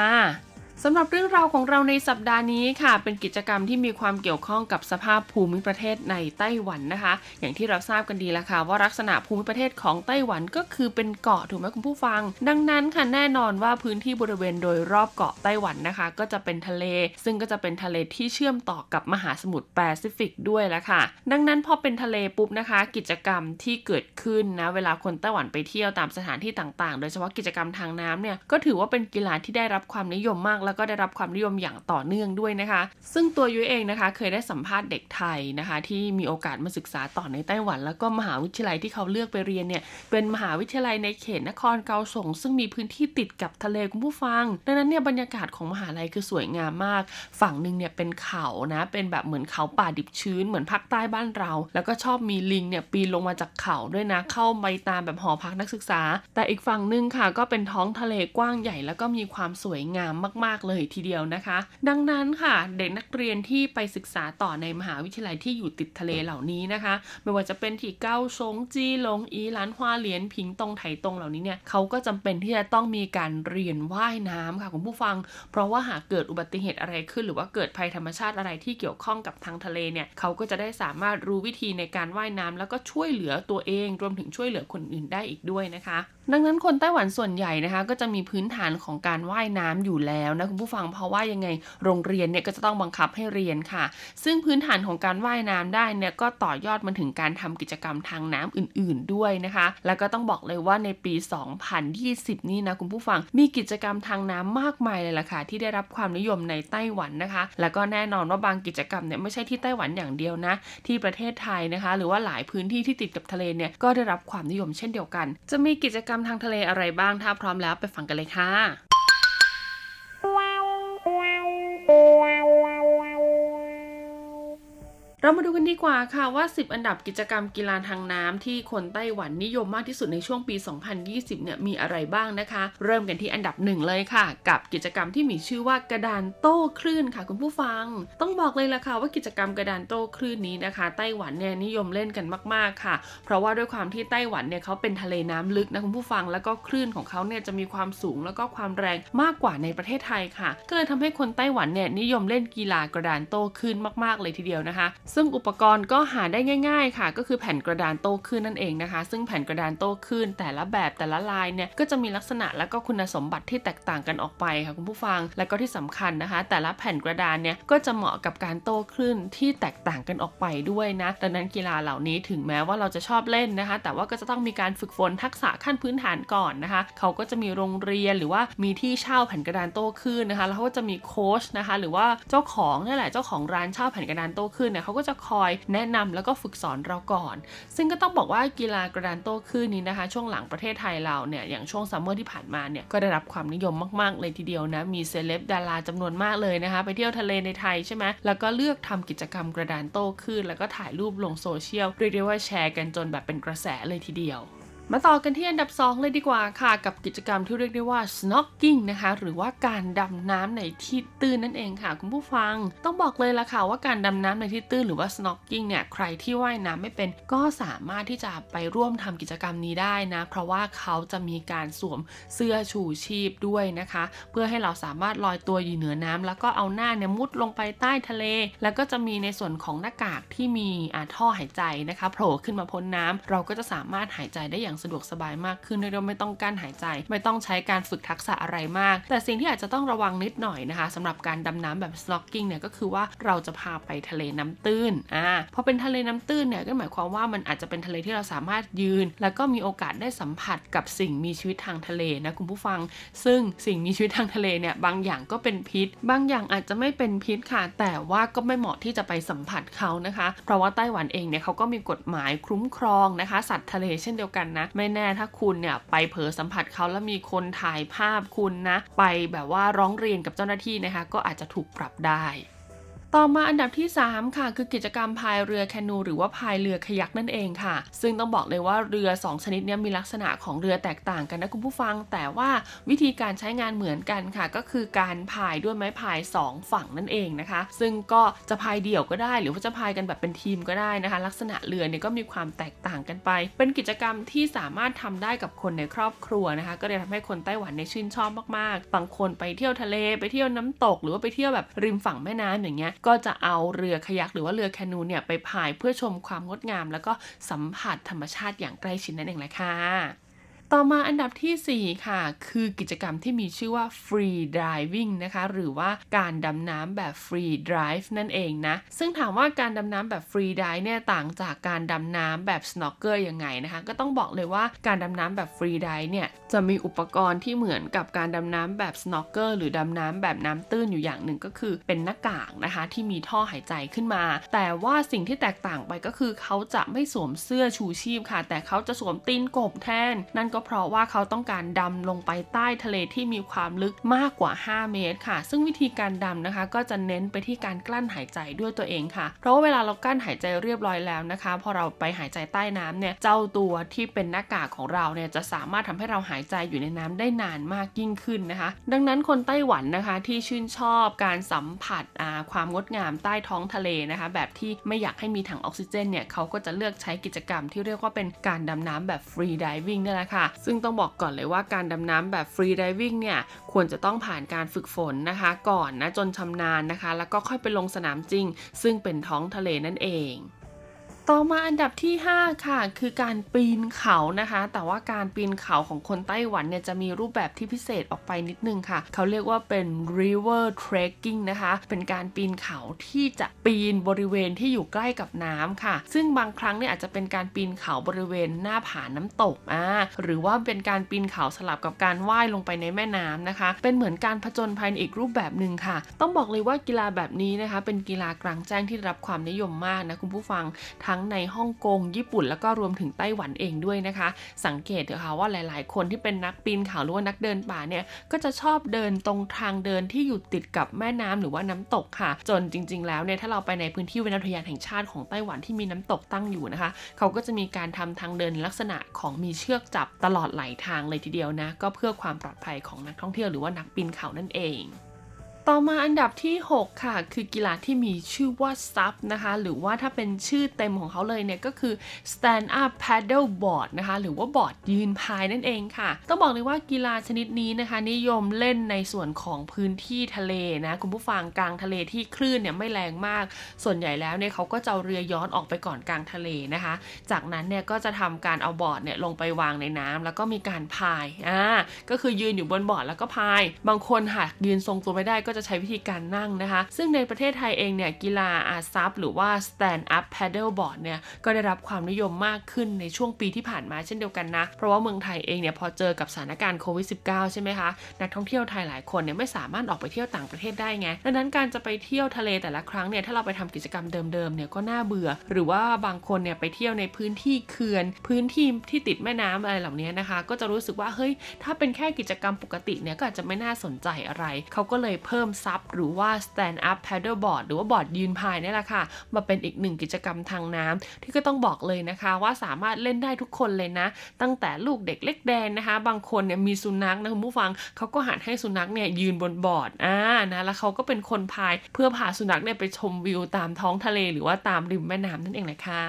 สำหรับเรื่องราวของเราในสัปดาห์นี้ค่ะเป็นกิจกรรมที่มีความเกี่ยวข้องกับสภาพภูมิประเทศในไต้หวันนะคะอย่างที่เราทราบกันดีแล้วค่ะว่าลักษณะภูมิประเทศของไต้หวันก็คือเป็นเกาะถูกไหมคุณผู้ฟังดังนั้นค่ะแน่นอนว่าพื้นที่บริเวณโดยรอบเกาะไต้หวันนะคะก็จะเป็นทะเลซึ่งก็จะเป็นทะเลที่เชื่อมต่อกับมหาสมุทรแปซิฟิกด้วยละค่ะดังนั้นพอเป็นทะเลปุ๊บนะคะกิจกรรมที่เกิดขึ้นนะเวลาคนไต้หวันไปเที่ยวตามสถานที่ต่างๆโดยเฉพาะกิจกรรมทางน้ำเนี่ยก็ถือว่าเป็นกีฬาที่ได้รับความนิยมมากแล้วก็ได้รับความนิยมอย่างต่อเนื่องด้วยนะคะซึ่งตัวยุ้ยเองนะคะเคยได้สัมภาษณ์เด็กไทยนะคะที่มีโอกาสมาศึกษาต่อในไต้หวันแล้วก็มหาวิทยาลัยที่เขาเลือกไปเรียนเนี่ยเป็นมหาวิทยาลัยในเขตนครเกาสงซึ่งมีพื้นที่ติดกับทะเลคุณผู้ฟังดังนั้นเนี่ยบรรยากาศของมหาลัยคือสวยงามมากฝั่งนึงเนี่ยเป็นเขานะเป็นแบบเหมือนเขาป่าดิบชื้นเหมือนภาคใต้บ้านเราแล้วก็ชอบมีลิงเนี่ยปีนลงมาจากเขาด้วยนะเข้าไปตามแบบหอพักนักศึกษาแต่อีกฝั่งนึงค่ะก็เป็นท้องทะเลกว้างใหญ่แล้วก็มีความสวยงามมากเลยทีเดียวนะคะดังนั้นค่ะเด็กนักเรียนที่ไปศึกษาต่อในมหาวิทยาลัยที่อยู่ติดทะเลเหล่านี้นะคะไม่ว่าจะเป็นที่เกาสงจีหลงอีหลานฮวาเหลียนผิงตงไถตงเหล่านี้เนี่ยเขาก็จำเป็นที่จะต้องมีการเรียนว่ายน้ำค่ะคุณผู้ฟังเพราะว่าหากเกิดอุบัติเหตุอะไรขึ้นหรือว่าเกิดภัยธรรมชาติอะไรที่เกี่ยวข้องกับทางทะเลเนี่ยเขาก็จะได้สามารถรู้วิธีในการว่ายน้ำแล้วก็ช่วยเหลือตัวเองรวมถึงช่วยเหลือคนอื่นได้อีกด้วยนะคะดังนั้นคนไต้หวันส่วนใหญ่นะคะก็จะมีพื้นฐานของการว่ายน้ำอยู่แล้วนะคุณผู้ฟังเพราะว่ายังไงโรงเรียนเนี่ยก็จะต้องบังคับให้เรียนค่ะซึ่งพื้นฐานของการว่ายน้ำได้เนี่ยก็ต่อยอดมาถึงการทำกิจกรรมทางน้ำอื่นๆด้วยนะคะแล้วก็ต้องบอกเลยว่าในปี2020นี้นะคุณผู้ฟังมีกิจกรรมทางน้ำมากมายเลยล่ะค่ะที่ได้รับความนิยมในไต้หวันนะคะแล้วก็แน่นอนว่าบางกิจกรรมเนี่ยไม่ใช่ที่ไต้หวันอย่างเดียวนะที่ประเทศไทยนะคะหรือว่าหลายพื้นที่ที่ติดกับทะเลเนี่ยก็ได้รับความนิยมเช่นเดียวกันจะมีกิจกรรมทางทะเลอะไรบ้างถ้าพร้อมแล้วไปฟังกันเลยค่ะเรามาดูกันดีกว่าค่ะว่า10อันดับกิจกรรมกีฬาทางน้ำที่คนไต้หวันนิยมมากที่สุดในช่วงปี2020เนี่ยมีอะไรบ้างนะคะเริ่มกันที่อันดับ1เลยค่ะกับกิจกรรมที่มีชื่อว่ากระดานโต้คลื่นค่ะคุณผู้ฟังต้องบอกเลยล่ะค่ะว่ากิจกรรมกระดานโต้คลื่นนี้นะคะไต้หวันเนี่ยนิยมเล่นกันมากๆค่ะเพราะว่าด้วยความที่ไต้หวันเนี่ยเขาเป็นทะเลน้ำลึกนะคุณผู้ฟังแล้วก็คลื่นของเขาเนี่ยจะมีความสูงแล้วก็ความแรงมากกว่าในประเทศไทยค่ะก็เลยทำให้คนไต้หวันเนี่ยนิยมเล่นกีฬากระดานโต้คลื่นมากๆเลยทีเดียวนะคะซึ่งอุปกรณ์ก็หาได้ง่ายๆค่ะก็คือแผ่นกระดานโต้คลื่นนั่นเองนะคะซึ่งแผ่นกระดานโต้คลื่นแต่ละแบบแต่ละลายเนี่ยก็จะมีลักษณะและก็คุณสมบัติที่แตกต่างกันออกไปค่ะคุณผู้ฟังและก็ที่สำคัญนะคะแต่ละแผ่นกระดานเนี่ยก็จะเหมาะกับการโต้คลื่นที่แตกต่างกันออกไปด้วยนะดังนั้นกีฬาเหล่านี้ถึงแม้ว่าเราจะชอบเล่นนะคะแต่ว่าก็จะต้องมีการฝึกฝนทักษะขั้นพื้นฐานก่อนนะคะเขาก็จะมีโรงเรียนหรือว่ามีที่เช่าแผ่นกระดานโต้คลื่นนะคะแล้วก็จะมีโค้ชนะคะหรือว่าเจ้าของนี่แหละเจ้าของร้านเช่าแผ่นกระดานโต้คลื่นเนี่ยก็จะคอยแนะนำแล้วก็ฝึกสอนเราก่อนซึ่งก็ต้องบอกว่ากีฬากระดานโต้คลื่นนี้นะคะช่วงหลังประเทศไทยเราเนี่ยอย่างช่วงซัมเมอร์ที่ผ่านมาเนี่ยก็ได้รับความนิยมมากๆเลยทีเดียวนะมีเซเลบดาราจำนวนมากเลยนะคะไปเที่ยวทะเลในไทยใช่ไหมแล้วก็เลือกทำกิจกรรมกระดานโต้คลื่นแล้วก็ถ่ายรูปลงโซเชียลเรียกได้ว่าแชร์กันจนแบบเป็นกระแสเลยทีเดียวมาต่อกันที่อันดับ2เลยดีกว่าค่ะกับกิจกรรมที่เรียกได้ว่า snorkeling นะคะหรือว่าการดำน้ำในที่ตื้นนั่นเองค่ะคุณผู้ฟังต้องบอกเลยล่ะค่ะว่าการดำน้ำในที่ตื้นหรือว่า snorkeling เนี่ยใครที่ว่ายน้ำไม่เป็นก็สามารถที่จะไปร่วมทำกิจกรรมนี้ได้นะเพราะว่าเขาจะมีการสวมเสื้อชูชีพด้วยนะคะเพื่อให้เราสามารถลอยตัวอยู่เหนือน้ำแล้วก็เอาหน้าเนี่ยมุดลงไปใต้ทะเลแล้วก็จะมีในส่วนของหน้ากากที่มีท่อหายใจนะคะโผล่ขึ้นมาพ้นน้ำเราก็จะสามารถหายใจได้อย่าง สะดวกสบายมากขึ้นด้วยไม่ต้องกั้นหายใจไม่ต้องใช้การฝึกทักษะอะไรมากแต่สิ่งที่อาจจะต้องระวังนิดหน่อยนะคะสำหรับการดำน้ำแบบ snorkeling เนี่ยก็คือว่าเราจะพาไปทะเลน้ำตื้นพอเป็นทะเลน้ำตื้นเนี่ยก็หมายความว่ามันอาจจะเป็นทะเลที่เราสามารถยืนแล้วก็มีโอกาสได้สัมผัสกับสิ่งมีชีวิตทางทะเลนะคุณผู้ฟังซึ่งสิ่งมีชีวิตทางทะเลเนี่ยบางอย่างก็เป็นพิษบางอย่างอาจจะไม่เป็นพิษค่ะแต่ว่าก็ไม่เหมาะที่จะไปสัมผัสเขานะคะเพราะว่าไต้หวันเองเนี่ยเขาก็มีกฎหมายคุ้มครองนะคะสัตว์ทะเลเช่นเดียวกันนะไม่แน่ถ้าคุณเนี่ยไปเผลอสัมผัสเขาแล้วมีคนถ่ายภาพคุณนะไปแบบว่าร้องเรียนกับเจ้าหน้าที่นะคะก็อาจจะถูกปรับได้ต่อมาอันดับที่3ค่ะคือกิจกรรมพายเรือแคนูหรือว่าพายเรือคายักนั่นเองค่ะซึ่งต้องบอกเลยว่าเรือ2ชนิดนี้มีลักษณะของเรือแตกต่างกันนะคุณผู้ฟังแต่ว่าวิธีการใช้งานเหมือนกันค่ะก็คือการพายด้วยไม้พาย2ฝั่งนั่นเองนะคะซึ่งก็จะพายเดี่ยวก็ได้หรือว่าจะพายกันแบบเป็นทีมก็ได้นะคะลักษณะเรือเนี่ยก็มีความแตกต่างกันไปเป็นกิจกรรมที่สามารถทำได้กับคนในครอบครัวนะคะก็เลยทำให้คนไต้หวันเนี่ยชื่นชอบมากๆบางคนไปเที่ยวทะเลไปเที่ยวน้ำตกหรือว่าไปเที่ยวแบบริมฝั่งแม่น้ำอย่างเงี้ยก็จะเอาเรือคายักหรือว่าเรือแคนูเนี่ยไปพายเพื่อชมความงดงามแล้วก็สัมผัสธรรมชาติอย่างใกล้ชิดนั่นเองแหละค่ะต่อมาอันดับที่4ค่ะคือกิจกรรมที่มีชื่อว่า free diving นะคะหรือว่าการดำน้ำแบบ free dive นั่นเองนะซึ่งถามว่าการดำน้ำแบบ free dive เนี่ยต่างจากการดำน้ำแบบ snorkel ยังไงนะคะก็ต้องบอกเลยว่าการดำน้ำแบบ free dive เนี่ยจะมีอุปกรณ์ที่เหมือนกับการดำน้ำแบบ snorkel หรือดำน้ำแบบน้ำตื้นอยู่อย่างหนึ่งก็คือเป็นหน้ากากนะคะที่มีท่อหายใจขึ้นมาแต่ว่าสิ่งที่แตกต่างไปก็คือเขาจะไม่สวมเสื้อชูชีพค่ะแต่เขาจะสวมตีนกบแทนนั่นก็เพราะว่าเขาต้องการดำลงไปใต้ทะเลที่มีความลึกมากกว่า5เมตรค่ะซึ่งวิธีการดำนะคะก็จะเน้นไปที่การกลั้นหายใจด้วยตัวเองค่ะเพราะว่าเวลาเรากลั้นหายใจเรียบร้อยแล้วนะคะพอเราไปหายใจใต้น้ำเนี่ยเจ้าตัวที่เป็นหน้ากากของเราเนี่ยจะสามารถทำให้เราหายใจอยู่ในน้ำได้นานมากยิ่งขึ้นนะคะดังนั้นคนไต้หวันนะคะที่ชื่นชอบการสัมผัสความงดงามใต้ท้องทะเลนะคะแบบที่ไม่อยากให้มีถังออกซิเจนเนี่ยเขาก็จะเลือกใช้กิจกรรมที่เรียกว่าเป็นการดำน้ำแบบ free diving นี่แหละค่ะซึ่งต้องบอกก่อนเลยว่าการดำน้ำแบบ free diving เนี่ยควรจะต้องผ่านการฝึกฝนนะคะก่อนนะจนชำนาญนะคะแล้วก็ค่อยไปลงสนามจริงซึ่งเป็นท้องทะเลนั่นเองต่อมาอันดับที่5ค่ะคือการปีนเขานะคะแต่ว่าการปีนเขาของคนไต้หวันเนี่ยจะมีรูปแบบที่พิเศษออกไปนิดนึงค่ะเขาเรียกว่าเป็น river trekking นะคะเป็นการปีนเขาที่จะปีนบริเวณที่อยู่ใกล้กับน้ำค่ะซึ่งบางครั้งเนี่ยอาจจะเป็นการปีนเขาบริเวณหน้าผาน้ำตกหรือว่าเป็นการปีนเขาสลับกับการว่ายลงไปในแม่น้ำนะคะเป็นเหมือนการผจญภัยอีกรูปแบบนึงค่ะต้องบอกเลยว่ากีฬาแบบนี้นะคะเป็นกีฬากลางแจ้งที่ได้รับความนิยมมากนะคุณผู้ฟังทั้งในฮ่องกงญี่ปุ่นแล้วก็รวมถึงไต้หวันเองด้วยนะคะสังเกตเถอะค่ะว่าหลายๆคนที่เป็นนักปีนเขาหรือว่านักเดินป่าเนี่ยก็จะชอบเดินตรงทางเดินที่อยู่ติดกับแม่น้ำหรือว่าน้ำตกค่ะจนจริงๆแล้วเนี่ยถ้าเราไปในพื้นที่อุทยานแห่งชาติของไต้หวันที่มีน้ำตกตั้งอยู่นะคะเขาก็จะมีการทำทางเดินลักษณะของมีเชือกจับตลอดไหลทางเลยทีเดียวนะก็เพื่อความปลอดภัยของนักท่องเที่ยวหรือว่านักปีนเขานั่นเองต่อมาอันดับที่6ค่ะคือกีฬาที่มีชื่อว่าซับนะคะหรือว่าถ้าเป็นชื่อเต็มของเขาเลยเนี่ยก็คือ stand up paddle board นะคะหรือว่าบอร์ดยืนพายนั่นเองค่ะต้องบอกเลยว่ากีฬาชนิดนี้นะคะนิยมเล่นในส่วนของพื้นที่ทะเลนะคุณผู้ฟังกลางทะเลที่คลื่นเนี่ยไม่แรงมากส่วนใหญ่แล้วเนี่ยเขาก็จะเอาเรือย้อนออกไปก่อนกลางทะเลนะคะจากนั้นเนี่ยก็จะทำการเอาบอร์ดเนี่ยลงไปวางในน้ำแล้วก็มีการพายก็คือยืนอยู่บนบอร์ดแล้วก็พายบางคนหากยืนทรงตัวไม่ได้ก็จะใช้วิธีการนั่งนะคะซึ่งในประเทศไทยเองเนี่ยกีฬาซับหรือว่า stand up paddle board เนี่ยก็ได้รับความนิยมมากขึ้นในช่วงปีที่ผ่านมาเช่นเดียวกันนะเพราะว่าเมืองไทยเองเนี่ยพอเจอกับสถานการณ์โควิด -19 ใช่ไหมคะนักท่องเที่ยวไทยหลายคนเนี่ยไม่สามารถออกไปเที่ยวต่างประเทศได้ไงดังนั้นการจะไปเที่ยวทะเลแต่ละครั้งเนี่ยถ้าเราไปทำกิจกรรมเดิมๆเนี่ยก็น่าเบื่อหรือว่าบางคนเนี่ยไปเที่ยวในพื้นที่เขื่อนพื้นที่ที่ติดแม่น้ำอะไรเหล่านี้นะคะก็จะรู้สึกว่าเฮ้ยถ้าเป็นแค่กิจกรรมปกติเนี่ยก็อาจจะไม่น่าสนใจอะไรเขาก็เลยเพิ่มซับหรือว่า stand up paddle board หรือว่าบอร์ดยืนพายนี่แหละค่ะมาเป็นอีกหนึ่งกิจกรรมทางน้ำที่ก็ต้องบอกเลยนะคะว่าสามารถเล่นได้ทุกคนเลยนะตั้งแต่ลูกเด็กเล็กแดงนะคะบางคนเนี่ยมีสุนัขนะคุณผู้ฟังเขาก็หัดให้สุนัขเนี่ยยืนบนบอร์ดนะแล้วเขาก็เป็นคนพายเพื่อพาสุนัขเนี่ยไปชมวิวตามท้องทะเลหรือว่าตามริมแม่น้ำนั่นเองแหละค่ะ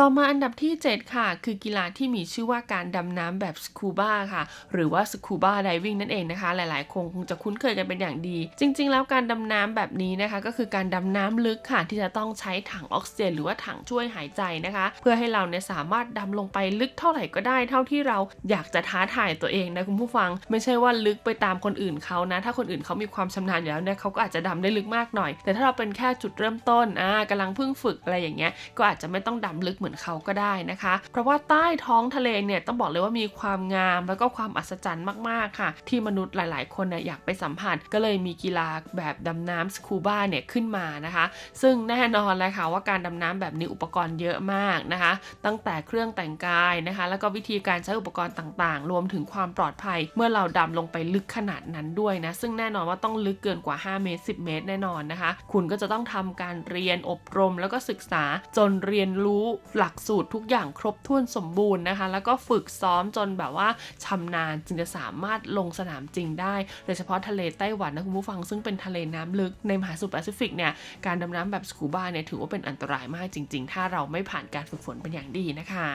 ต่อมาอันดับที่7ค่ะคือกีฬาที่มีชื่อว่าการดำน้ำแบบสกูบ้าค่ะหรือว่าสกูบ้าไดวิ่งนั่นเองนะคะหลายๆคนคงจะคุ้นเคยกันเป็นอย่างดีจริงๆแล้วการดำน้ำแบบนี้นะคะก็คือการดำน้ำลึกค่ะที่จะต้องใช้ถังออกซิเจนหรือว่าถังช่วยหายใจนะคะเพื่อให้เราเนี่ยสามารถดำลงไปลึกเท่าไหร่ก็ได้เท่าที่เราอยากจะท้าทายตัวเองนะคุณผู้ฟังไม่ใช่ว่าลึกไปตามคนอื่นเขานะถ้าคนอื่นเขามีความชำนาญอยู่แล้วเนี่ยเขาก็อาจจะดำได้ลึกมากหน่อยแต่ถ้าเราเป็นแค่จุดเริ่มต้นกำลังเพิ่งฝึกอะไรอย่างเงี้ยก็อาจจะไม่ต้องดำลึกเหมือนเขาก็ได้นะคะเพราะว่าใต้ท้องทะเลเนี่ยต้องบอกเลยว่ามีความงามแล้วก็ความอัศจรรย์มากๆค่ะที่มนุษย์หลายๆคนเนี่ยอยากไปสัมผัสก็เลยมีกีฬาแบบดำน้ำสกูบ้าเนี่ยขึ้นมานะคะซึ่งแน่นอนเลยค่ะว่าการดำน้ำแบบนี้อุปกรณ์เยอะมากนะคะตั้งแต่เครื่องแต่งกายนะคะแล้วก็วิธีการใช้อุปกรณ์ต่างๆรวมถึงความปลอดภัยเมื่อเราดำลงไปลึกขนาดนั้นด้วยนะซึ่งแน่นอนว่าต้องลึกเกินกว่า5เมตร10เมตรแน่นอนนะคะคุณก็จะต้องทำการเรียนอบรมแล้วก็ศึกษาจนเรียนรู้หลักสูตรทุกอย่างครบถ้วนสมบูรณ์นะคะแล้วก็ฝึกซ้อมจนแบบว่าชำนาญจึงจะสามารถลงสนามจริงได้โดยเฉพาะทะเลไต้หวันนะคุณผู้ฟังซึ่งเป็นทะเลน้ำลึกในมหาสมุทรแปซิฟิกเนี่ยการดำน้ำแบบสกูบ้าเนี่ยถือว่าเป็นอันตรายมากจริงๆถ้าเราไม่ผ่านการฝึกฝนเป็นอย่างดีนะคะ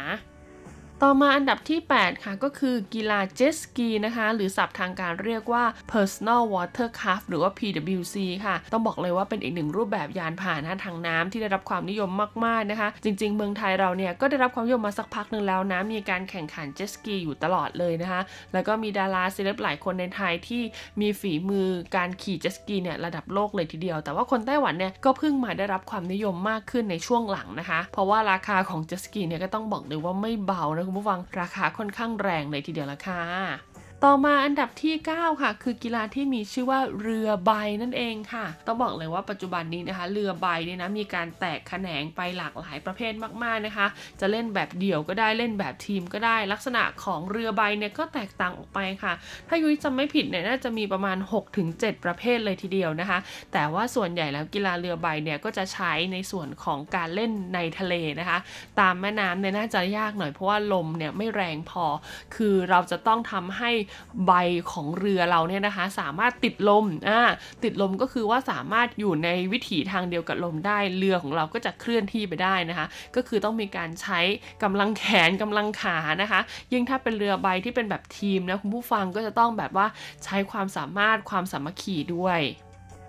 ต่อมาอันดับที่8ค่ะก็คือกีฬาเจ็ตสกีนะคะหรือศัพท์ทางการเรียกว่า personal watercraft หรือว่า PWC ค่ะต้องบอกเลยว่าเป็นอีกหนึ่งรูปแบบยานพาหนะทางน้ำที่ได้รับความนิยมมากๆนะคะจริงๆเมืองไทยเราเนี่ยก็ได้รับความนิยมมาสักพักนึงแล้วนะมีการแข่งขันเจ็ตสกีอยู่ตลอดเลยนะคะแล้วก็มีดาราเซเลบหลายคนในไทยที่มีฝีมือการขี่เจ็ตสกีเนี่ยระดับโลกเลยทีเดียวแต่ว่าคนไต้หวันเนี่ยก็เพิ่งมาได้รับความนิยมมากขึ้นในช่วงหลังนะคะเพราะว่าราคาของเจ็ตสกีเนี่ยก็ต้องบอกเลยว่าไม่เบานะคุณผู้ฟังราคาค่อนข้างแรงเลยทีเดียวละค่ะต่อมาอันดับที่9ค่ะคือกีฬาที่มีชื่อว่าเรือใบนั่นเองค่ะต้องบอกเลยว่าปัจจุบันนี้นะคะเรือใบเนี่ยนะมีการแตกแขนงไปหลากหลายประเภทมากๆนะคะจะเล่นแบบเดี่ยวก็ได้เล่นแบบทีมก็ได้ลักษณะของเรือใบเนี่ยก็แตกต่างออกไปค่ะถ้ายุ้ยจำไม่ผิดเนี่ยน่าจะมีประมาณ 6-7 ประเภทเลยทีเดียวนะคะแต่ว่าส่วนใหญ่แล้วกีฬาเรือใบเนี่ยก็จะใช้ในส่วนของการเล่นในทะเลนะคะตามแม่น้ำเนี่ยน่าจะยากหน่อยเพราะว่าลมเนี่ยไม่แรงพอคือเราจะต้องทำให้ใบของเรือเราเนี่ยนะคะสามารถติดลมติดลมก็คือว่าสามารถอยู่ในวิถีทางเดียวกับลมได้เรือของเราก็จะเคลื่อนที่ไปได้นะคะก็คือต้องมีการใช้กำลังแขนกำลังขานะคะยิ่งถ้าเป็นเรือใบที่เป็นแบบทีมนะคุณผู้ฟังก็จะต้องแบบว่าใช้ความสามารถความสามัคคีด้วย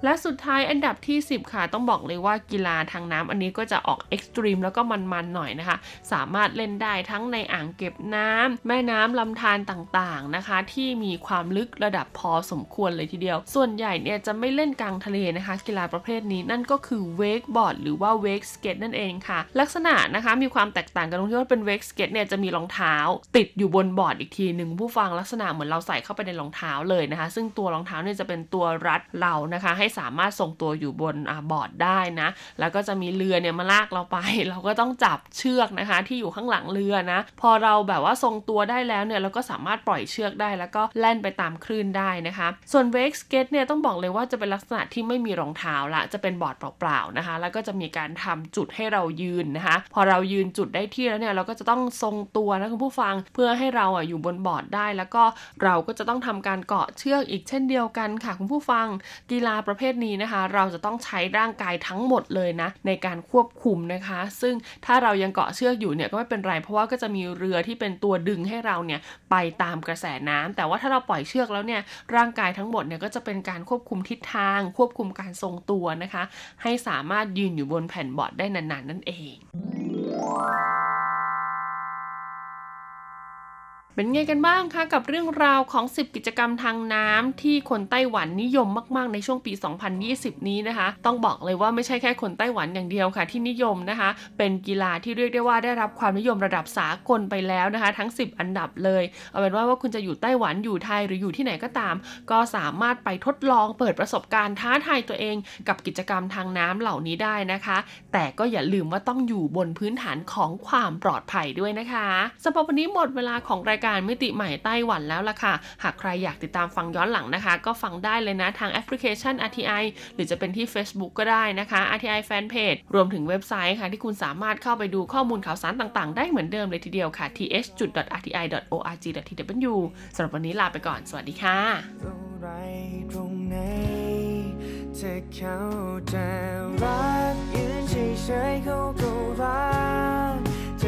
และสุดท้ายอันดับที่10ค่ะต้องบอกเลยว่ากีฬาทางน้ำอันนี้ก็จะออกเอ็กซ์ตรีมแล้วก็มันๆหน่อยนะคะสามารถเล่นได้ทั้งในอ่างเก็บน้ำแม่น้ำลำธารต่างๆนะคะที่มีความลึกระดับพอสมควรเลยทีเดียวส่วนใหญ่เนี่ยจะไม่เล่นกลางทะเลนะคะกีฬาประเภทนี้นั่นก็คือเวกบอร์ดหรือว่าเวกสเก็ตนั่นเองค่ะลักษณะนะคะมีความแตกต่างกันตรงที่ว่าเป็นเวกสเก็ตเนี่ยจะมีรองเท้าติดอยู่บนบอร์ดอีกทีนึงผู้ฟังลักษณะเหมือนเราใส่เข้าไปในรองเท้าเลยนะคะซึ่งตัวรองเท้าเนี่ยจะเป็นตัวรัดเรานะคะให้สามารถทรงตัวอยู่บนบอร์ดได้นะแล้วก็จะมีเรือเนี่ยมาลากเราไปเราก็ต้องจับเชือกนะคะที่อยู่ข้างหลังเรือนะพอเราแบบว่าทรงตัวได้แล้วเนี่ยเราก็สามารถปล่อยเชือกได้แล้วก็แล่นไปตามคลื่นได้นะคะส่วนเวกสเก็ตเนี่ยต้องบอกเลยว่าจะเป็นลักษณะที่ไม่มีรองเท้าละจะเป็นบอร์ดเปล่าๆนะคะแล้วก็จะมีการทำจุดให้เรายืนนะคะพอเรายืนจุดได้ที่แล้วเนี่ยเราก็จะต้องทรงตัวนะคุณผู้ฟังเพื่อให้เราอยู่บนบอร์ดได้แล้วก็เราก็จะต้องทำการเกาะเชือกอีกเช่นเดียวกันค่ะคุณผู้ฟังกีฬาประเภทนี้นะคะเราจะต้องใช้ร่างกายทั้งหมดเลยนะในการควบคุมนะคะซึ่งถ้าเรายังเกาะเชือกอยู่เนี่ยก็ไม่เป็นไรเพราะว่าก็จะมีเรือที่เป็นตัวดึงให้เราเนี่ยไปตามกระแสน้ำแต่ว่าถ้าเราปล่อยเชือกแล้วเนี่ยร่างกายทั้งหมดเนี่ยก็จะเป็นการควบคุมทิศทางควบคุมการทรงตัวนะคะให้สามารถยืนอยู่บนแผ่นบอร์ดได้นานๆนั่นเองเป็นไงกันบ้างคะกับเรื่องราวของ10กิจกรรมทางน้ำที่คนไต้หวันนิยมมากๆในช่วงปี2020นี้นะคะต้องบอกเลยว่าไม่ใช่แค่คนไต้หวันอย่างเดียวค่ะที่นิยมนะคะเป็นกีฬาที่เรียกได้ว่าได้รับความนิยมระดับสากลไปแล้วนะคะทั้ง10อันดับเลยเอาเป็นว่าคุณจะอยู่ไต้หวันอยู่ไทยหรืออยู่ที่ไหนก็ตามก็สามารถไปทดลองเปิดประสบการณ์ท้าทายตัวเองกับกิจกรรมทางน้ำเหล่านี้ได้นะคะแต่ก็อย่าลืมว่าต้องอยู่บนพื้นฐานของความปลอดภัยด้วยนะคะสำหรับวันนี้หมดเวลาของรายการมิติใหม่ไต้หวันแล้วล่ะค่ะหากใครอยากติดตามฟังย้อนหลังนะคะก็ฟังได้เลยนะทางแอปพลิเคชัน RTI หรือจะเป็นที่ Facebook ก็ได้นะคะ RTI Fanpage รวมถึงเว็บไซต์ค่ะที่คุณสามารถเข้าไปดูข้อมูลข่าวสารต่างๆได้เหมือนเดิมเลยทีเดียวค่ะ th.rti.org.tw สำหรับวันนี้ลาไปก่อนสวัสดีค่ะ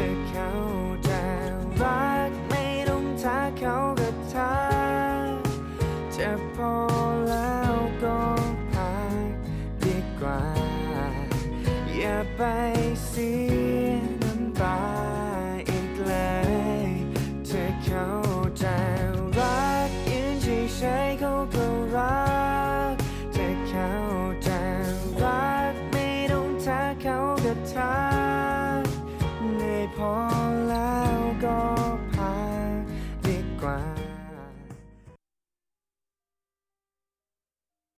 ไปสิ